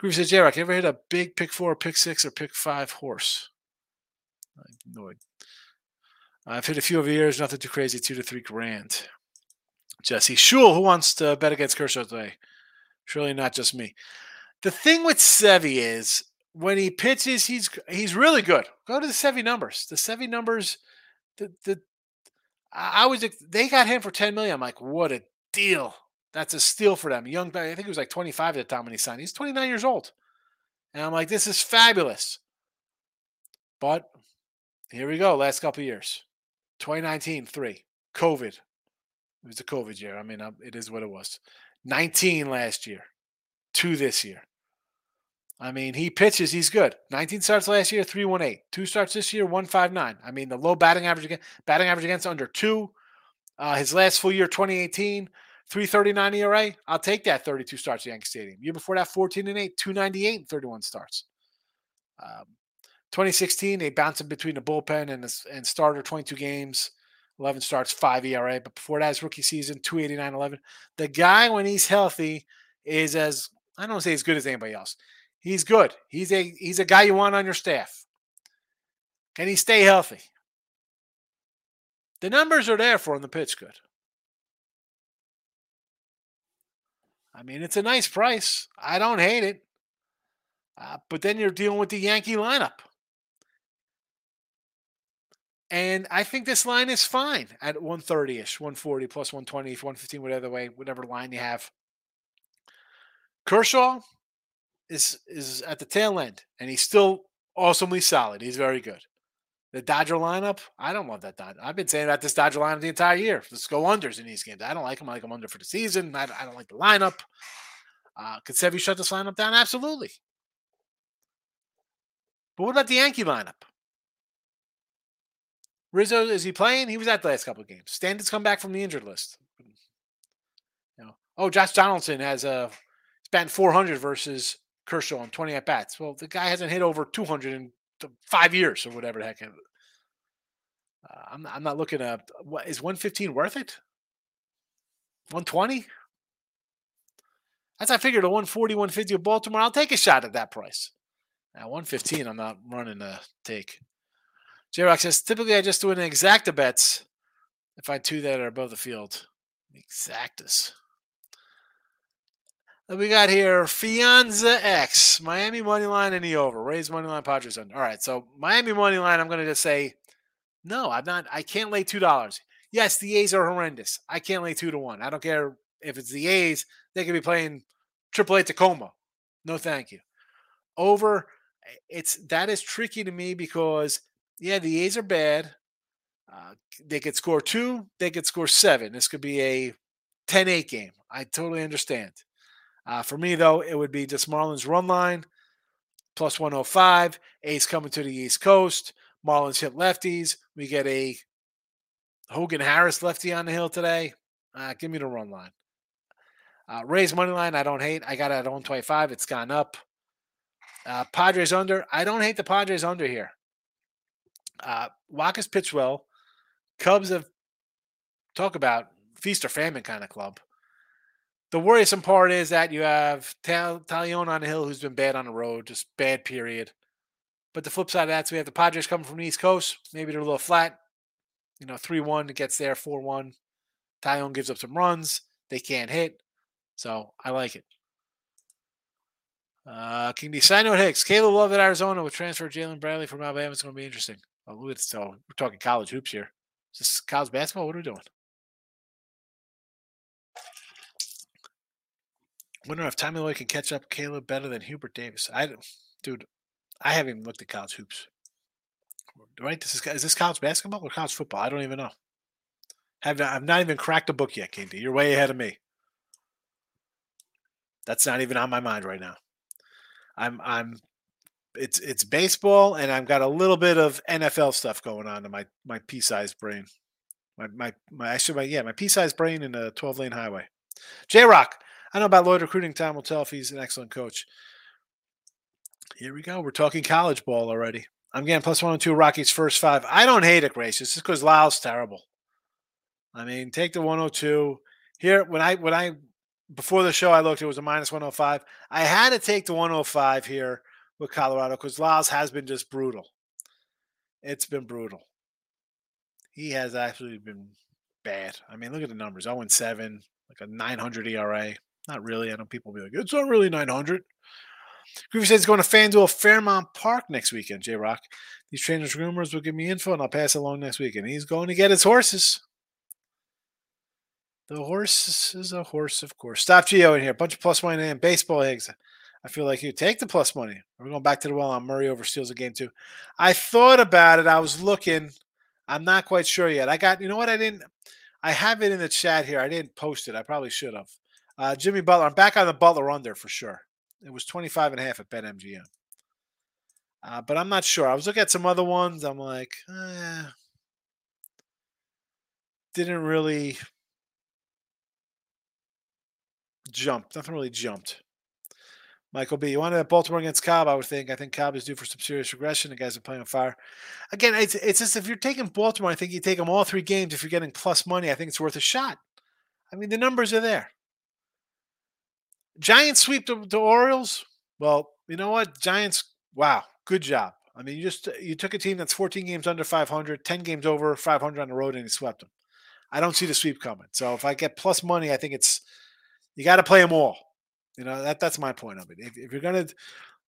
Groovy says, J-Rock, ever hit a big pick 4, pick 6, or pick 5 horse? I've hit a few over the years, nothing too crazy, $2 to $3 grand. Jesse Shule, who wants to bet against Kershaw today? Surely not just me. The thing with Sevy is when he pitches, he's really good. Go to the Sevy numbers. The Sevy numbers, they got him for $10 million. I'm like, what a deal! That's a steal for them. Young, I think he was like 25 at the time when he signed. He's 29 years old, and I'm like, this is fabulous. But here we go. Last couple of years, 2019, 3, COVID. It was the COVID year. I mean, it is what it was. 19 last year, 2 this year. I mean, he pitches, he's good. 19 starts last year, 3.18. 2 starts this year, 1.59. I mean, the low batting average against under 2. His last full year, 2018, 3.39 ERA. I'll take that. 32 starts at Yankee Stadium. Year before that, 14-8, 2.98, and 31 starts. 2016, they bounced in between the bullpen and starter, 22 games, 11 starts, 5 ERA. But before that, his rookie season, 2.89, 11. The guy, when he's healthy, is as, I don't want to say as good as anybody else. He's good. He's a guy you want on your staff. Can he stay healthy? The numbers are there for him to pitch good. I mean, it's a nice price. I don't hate it. But then you're dealing with the Yankee lineup. And I think this line is fine at 130-ish, 140, +120, 115, whatever way, whatever line you have. Kershaw is at the tail end, and he's still awesomely solid. He's very good. The Dodger lineup, I don't love that Dodger. I've been saying about this Dodger lineup the entire year. Let's go unders in these games. I don't like them. I like them under for the season. I don't like the lineup. Could Sevy shut this lineup down? Absolutely. But what about the Yankee lineup? Rizzo, is he playing? He was out the last couple of games. Stanton's come back from the injured list. You know, oh, Josh Donaldson has he's batting .400 versus Kershaw on 20 at-bats. Well, the guy hasn't hit over 200 in 5 years or whatever the heck. I'm not looking at – is 115 worth it? 120? As I figured, a 140, 150 of Baltimore, I'll take a shot at that price. Now, 115, I'm not running a take. J-Rock says, typically I just do an exacta bets if I two that are above the field. Exactus. Then we got here Fianza X, Miami money line and the over. Rays money line, Padres under. All right, so Miami money line, I'm going to just say, no, I'm not. I can't lay $2. Yes, the A's are horrendous. I can't lay 2-1. I don't care if it's the A's. They could be playing AAA Tacoma. No, thank you. Over, that is tricky to me because, yeah, the A's are bad. They could score 2. They could score 7. This could be a 10-8 game. I totally understand. For me, though, it would be just Marlins run line, plus 105. A's coming to the East Coast. Marlins hit lefties. We get a Hogan Harris lefty on the hill today. Give me the run line. Rays money line, I don't hate. I got it at 125. It's gone up. Padres under. I don't hate the Padres under here. Waka's pitched well. Cubs have talk about feast or famine kind of club. The worrisome part is that you have Talion on the hill who's been bad on the road, just bad period. But the flip side of that, so we have the Padres coming from the East Coast. Maybe they're a little flat. 3-1 gets there, 4-1. Talion gives up some runs. They can't hit. So I like it. King D. Side note Hicks. Caleb Love at Arizona with transfer Jalen Bradley from Alabama. It's going to be interesting. Oh, so we're talking college hoops here. Is this college basketball? What are we doing? Wonder if Tommy Lloyd can catch up Caleb better than Hubert Davis. I haven't even looked at college hoops. Right? Is this college basketball or college football? I don't even know. I've not even cracked a book yet, KD. You're way ahead of me. That's not even on my mind right now. It's baseball, and I've got a little bit of NFL stuff going on in my pea-sized brain. My pea-sized brain in a 12-lane highway. J-Rock, I know about Lloyd recruiting. Time will tell if he's an excellent coach. Here we go. We're talking college ball already. I'm getting plus 102 Rockies first 5. I don't hate it, Grace. It's just because Lyle's terrible. I mean, take the 102. Here, when I before the show, I looked, it was a minus 105. I had to take the 105 here with Colorado because Lyles has been just brutal. It's been brutal. He has actually been bad. I mean, look at the numbers. 0-7, like a 900 ERA. Not really. I know people will be like, it's not really 900. Griffey says he's going to FanDuel Fairmount Park next weekend, J-Rock. These trainers' rumors will give me info, and I'll pass it along next weekend. He's going to get his horses. The horse is a horse, of course. Stop Geo in here. Bunch of plus money and baseball eggs. I feel like you take the plus money. We're going back to the well on Murray over Steals a game, too. I thought about it. I was looking. I'm not quite sure yet. I got – you know what? I have it in the chat here. I didn't post it. I probably should have. Jimmy Butler. I'm back on the Butler under for sure. It was 25.5 at BetMGM. But I'm not sure. I was looking at some other ones. I'm like, didn't really jump. Nothing really jumped. Michael B., you wanted at Baltimore against Cobb, I would think. I think Cobb is due for some serious regression. The guys are playing on fire. Again, it's just if you're taking Baltimore, I think you take them all 3 games. If you're getting plus money, I think it's worth a shot. I mean, the numbers are there. Giants sweep the Orioles. Well, you know what? Giants, wow, good job. I mean, you took a team that's 14 games under 500, 10 games over 500 on the road, and you swept them. I don't see the sweep coming. So if I get plus money, I think it's you got to play them all. That's my point of it. If you're going to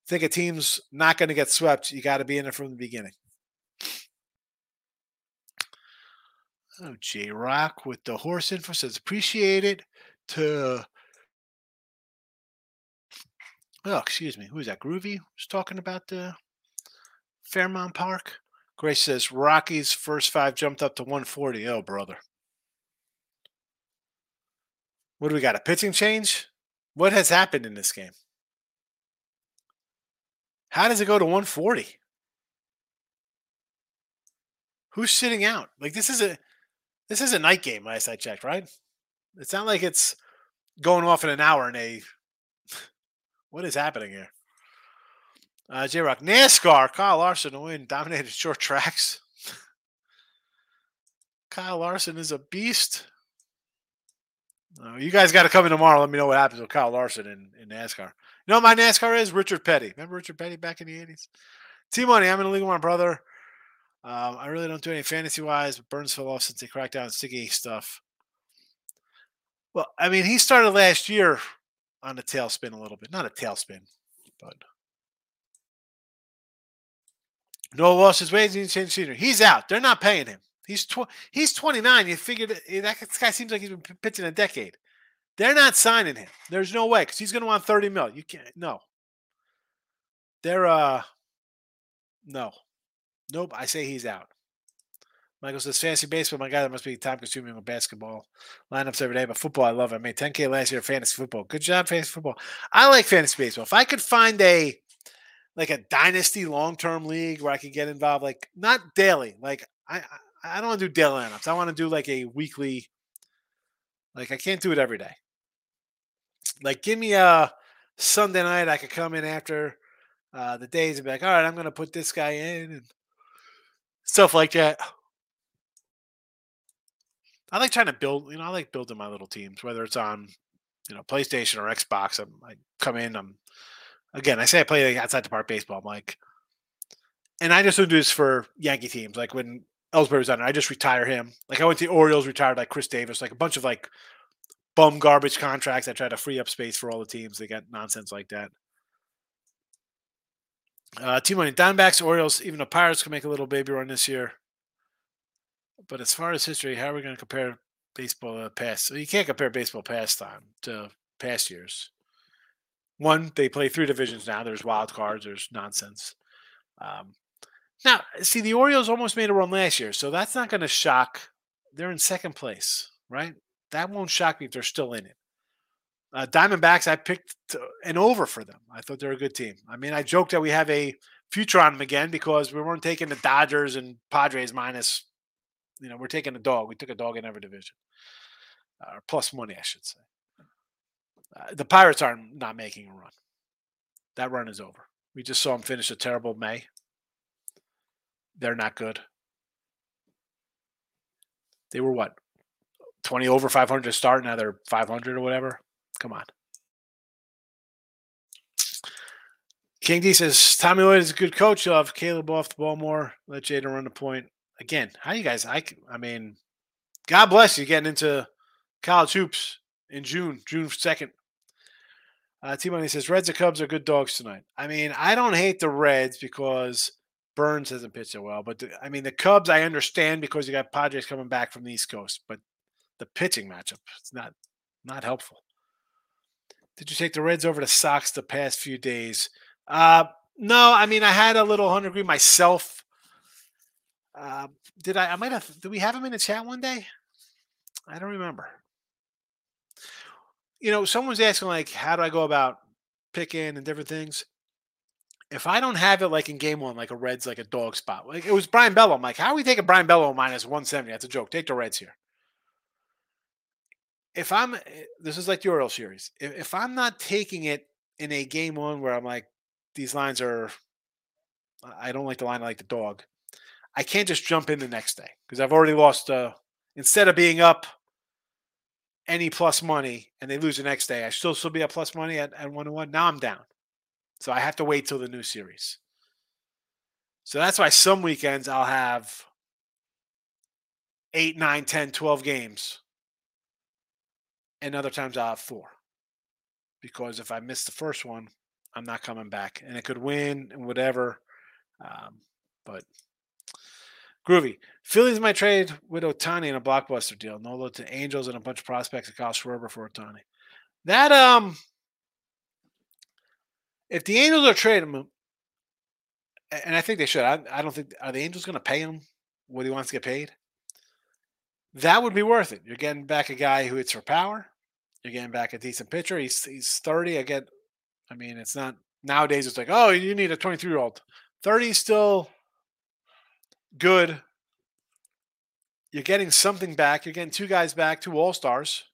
think a team's not going to get swept, you got to be in it from the beginning. Oh, J-Rock with the horse info says, appreciate it to... Oh, excuse me. Who is that? Groovy was talking about the Fairmount Park. Grace says Rockies first 5 jumped up to 140. Oh, brother. What do we got? A pitching change? What has happened in this game? How does it go to 140? Who's sitting out? Like, this is a night game, last I checked, right? It's not like it's going off in an hour and a – what is happening here? J-Rock, NASCAR, Kyle Larson to win, dominated short tracks. Kyle Larson is a beast. You guys got to come in tomorrow. Let me know what happens with Kyle Larson in NASCAR. You know what my NASCAR is? Richard Petty. Remember Richard Petty back in the 80s? T-Money, I'm in the league with my brother. I really don't do any fantasy-wise, but Burns fell off since they cracked down on sticky stuff. Well, I mean, he started last year on a tailspin a little bit. Not a tailspin, but no losses, wages, and change scenery. He's out. They're not paying him. He's 29. You figured that this guy seems like he's been pitching a decade. They're not signing him. There's no way because he's going to want 30 mil. You can't. No. They're no. Nope, I say he's out. Michael says, fantasy baseball, my God, that must be time-consuming with basketball lineups every day. But football, I love it. I made 10K last year, fantasy football. Good job, fantasy football. I like fantasy baseball. If I could find a dynasty long-term league where I could get involved, like not daily. Like I don't want to do daily lineups. I want to do like a weekly. Like I can't do it every day. Like give me a Sunday night I could come in after the days and be like, all right, I'm going to put this guy in and stuff like that. I like trying to build, I like building my little teams, whether it's on, PlayStation or Xbox. I come in, again, I say I play outside the park baseball. I'm like, and I just don't do this for Yankee teams. Like when Ellsbury was on there, I just retire him. Like I went to the Orioles, retired like Chris Davis, like a bunch of like bum garbage contracts. I try to free up space for all the teams. They got nonsense like that. T-Money, Diamondbacks, Orioles, even the Pirates can make a little baby run this year. But as far as history, how are we going to compare baseball to the past? So you can't compare baseball past time to past years. One, they play three divisions now. There's wild cards. There's nonsense. Now, see, the Orioles almost made a run last year, so that's not going to shock. They're in second place, right? That won't shock me if they're still in it. Diamondbacks, I picked an over for them. I thought they were a good team. I mean, I joked that we have a future on them again because we weren't taking the Dodgers and Padres minus – we're taking a dog. We took a dog in every division. Or plus money, I should say. The Pirates are not making a run. That run is over. We just saw them finish a terrible May. They're not good. They were what? 20 over 500 to start. Now they're 500 or whatever. Come on. King D says, Tommy Lloyd is a good coach. You'll have Caleb off the ball more. Let Jaden run the point. Again, how you guys? I mean, God bless you getting into college hoops in June 2nd. T-Money says Reds and Cubs are good dogs tonight. I mean, I don't hate the Reds because Burns hasn't pitched so well, but the Cubs I understand because you got Padres coming back from the East Coast, but the pitching matchup it's not helpful. Did you take the Reds over the Sox the past few days? No, I mean I had a little 100 degree myself. Did we have him in the chat one day? I don't remember. Someone was asking like, how do I go about picking and different things? If I don't have it like in game one, like a Reds, like a dog spot, like it was Brian Bello. I'm like, how are we taking Brian Bello minus 170? That's a joke. Take the Reds here. This is like the Orioles series. If I'm not taking it in a game one where I'm like, these lines are, I don't like the line. I like the dog. I can't just jump in the next day because I've already lost. Instead of being up any plus money and they lose the next day, I still be up plus money at 1-1. Now I'm down. So I have to wait till the new series. So that's why some weekends I'll have 8, 9, 10, 12 games. And other times I'll have 4. Because if I miss the first one, I'm not coming back. And it could win and whatever. But... Groovy. Phillies might trade with Ohtani in a blockbuster deal. Nolo to Angels and a bunch of prospects at Kyle Schwarber for Ohtani. That, if the Angels are trading him, and I think they should. I don't think, are the Angels going to pay him what he wants to get paid? That would be worth it. You're getting back a guy who hits for power. You're getting back a decent pitcher. He's 30. It's not, nowadays it's like, oh, you need a 23-year-old. 30 is still... good. You're getting something back. You're getting two guys back, two all-stars.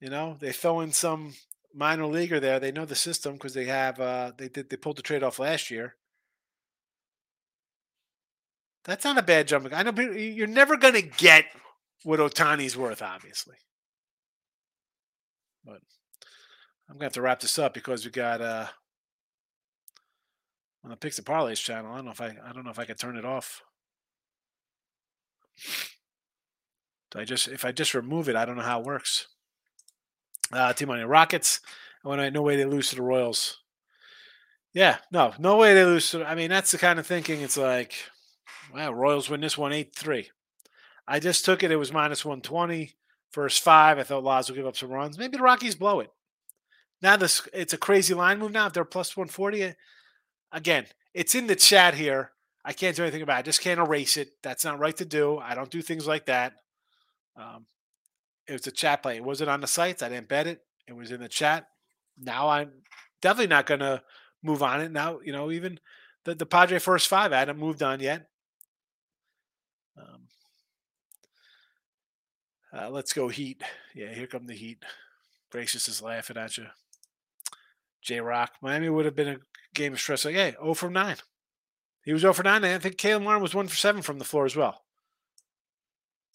You know, they throw in some minor leaguer there. They know the system because they have they pulled the trade off last year. That's not a bad jump. I know you're never going to get what Otani's worth, obviously. But I'm going to have to wrap this up because we got on the Picks and Parlays channel. I don't know if I can turn it off. So if I just remove it, I don't know how it works. Team on your Rockets. No way they lose to the Royals. Yeah, no way they lose to. I mean, that's the kind of thinking. It's like, wow, Royals win this one 8-3. I just took it. It was minus 120. First five. I thought Laz would give up some runs. Maybe the Rockies blow it. Now it's a crazy line move now. If they're plus 140. Again, it's in the chat here. I can't do anything about it. I just can't erase it. That's not right to do. I don't do things like that. It was a chat play. It wasn't on the sites. I didn't bet it. It was in the chat. Now I'm definitely not going to move on it. Now, you know, even the Padre first five, I hadn't moved on yet. Let's go Heat. Yeah, here come the Heat. Gracious is laughing at you. J-Rock. Miami would have been a game of stress. Like, hey, 0 for 9. He was 0 for 9. And I think Caleb Martin was 1 for 7 from the floor as well.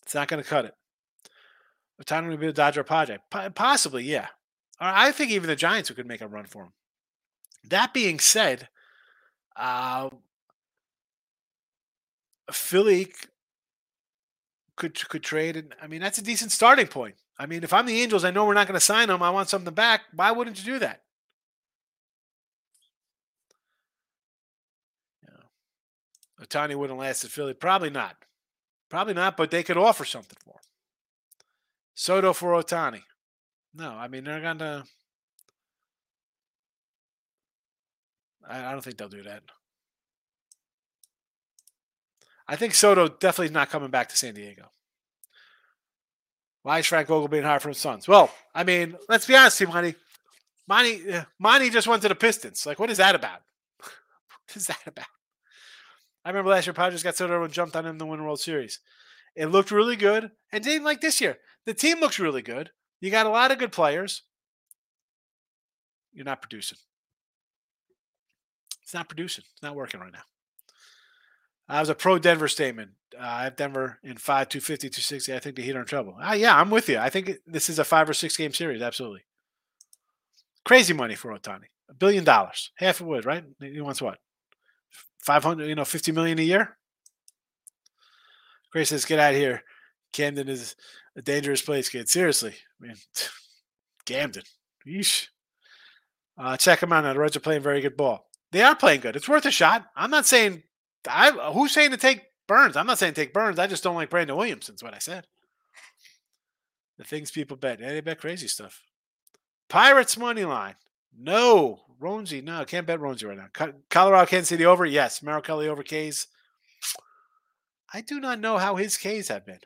It's not going to cut it. Otani would be a Dodger Padre. Possibly, yeah. I think even the Giants could make a run for him. That being said, Philly could trade. And I mean, that's a decent starting point. I mean, if I'm the Angels, I know we're not going to sign them. I want something back. Why wouldn't you do that? Yeah. Otani wouldn't last at Philly. Probably not, but they could offer something for him. Soto for Otani. No, I mean, they're going to. I don't think they'll do that. I think Soto definitely is not coming back to San Diego. Why is Frank Vogel being hired from the Suns? Well, I mean, let's be honest, Monty. Monty just went to the Pistons. Like, what is that about? What is that about? I remember last year, Padres got Soto and jumped on him to win the World Series. It looked really good. And didn't like this year. The team looks really good. You got a lot of good players. You're not producing. It's not producing. It's not working right now. I was a pro-Denver statement. I have Denver in 5, 250, 260. I think the Heat are in trouble. Yeah, I'm with you. I think this is a 5 or 6 game series. Absolutely. Crazy money for Otani. $1 billion. Half it would, right? He wants what? 500, you know, 50 million a year? Grace says, get out of here. Camden is a dangerous place, kid. Seriously. I mean, Camden. Yeesh. Check them out now. The Reds are playing very good ball. They are playing good. It's worth a shot. I'm not saying who's saying to take Burns? I'm not saying take Burns. I just don't like Brandon Williams, is what I said. The things people bet. Yeah, they bet crazy stuff. Pirates money line. No. Ronzi. No, can't bet Ronzi right now. Colorado, Kansas City over. Yes. Merrill Kelly over K's. I do not know how his K's have been.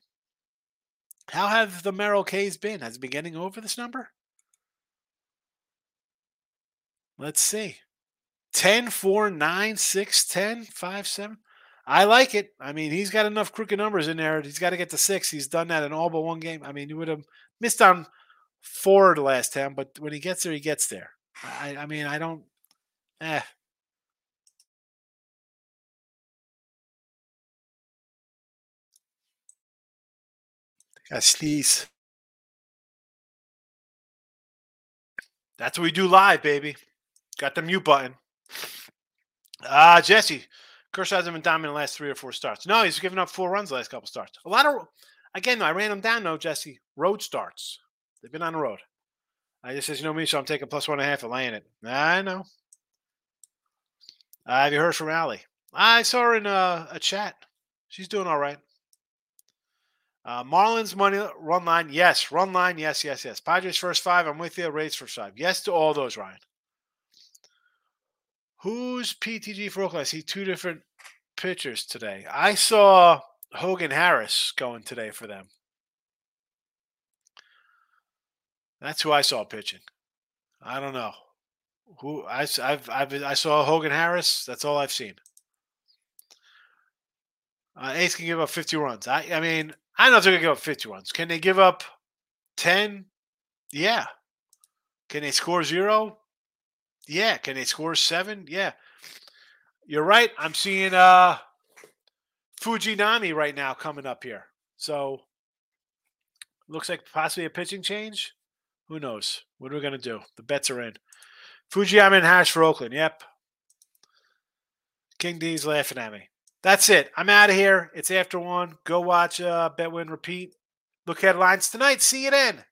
How have the Merrill K's been? Has it been getting over this number? Let's see. 10, 4, 9, 6, 10, 5, 7. I like it. I mean, he's got enough crooked numbers in there. He's got to get to 6. He's done that in all but one game. I mean, he would have missed on 4 the last time, but when he gets there, he gets there. I mean, I don't – eh. I sneeze. That's what we do live, baby. Got the mute button. Jesse. Kershaw hasn't been dominant the last 3 or 4 starts. No, he's given up 4 runs the last couple starts. A lot of, again, I ran them down, though, Jesse. Road starts. They've been on the road. I just says, you know me, so I'm taking plus 1.5 and laying it. I know. Have you heard from Allie? I saw her in a chat. She's doing all right. Marlins money run line. Yes. Run line. Yes, yes, yes. Padres first 5. I'm with you. Rays first 5. Yes to all those, Ryan. Who's PTG for Oakland? I see 2 different pitchers today. I saw Hogan Harris going today for them. That's who I saw pitching. I don't know who I saw Hogan Harris. That's all I've seen. A's can give up 50 runs. I mean, I don't know if they're going to give up 50 runs. Can they give up 10? Yeah. Can they score 0? Yeah. Can they score 7? Yeah. You're right. I'm seeing Fujinami right now coming up here. So looks like possibly a pitching change. Who knows? What are we going to do? The bets are in. Fujinami and Hash for Oakland. Yep. King D's laughing at me. That's it. I'm out of here. It's after 1. Go watch Bet, Win, Repeat. Look at headlines tonight. See you then.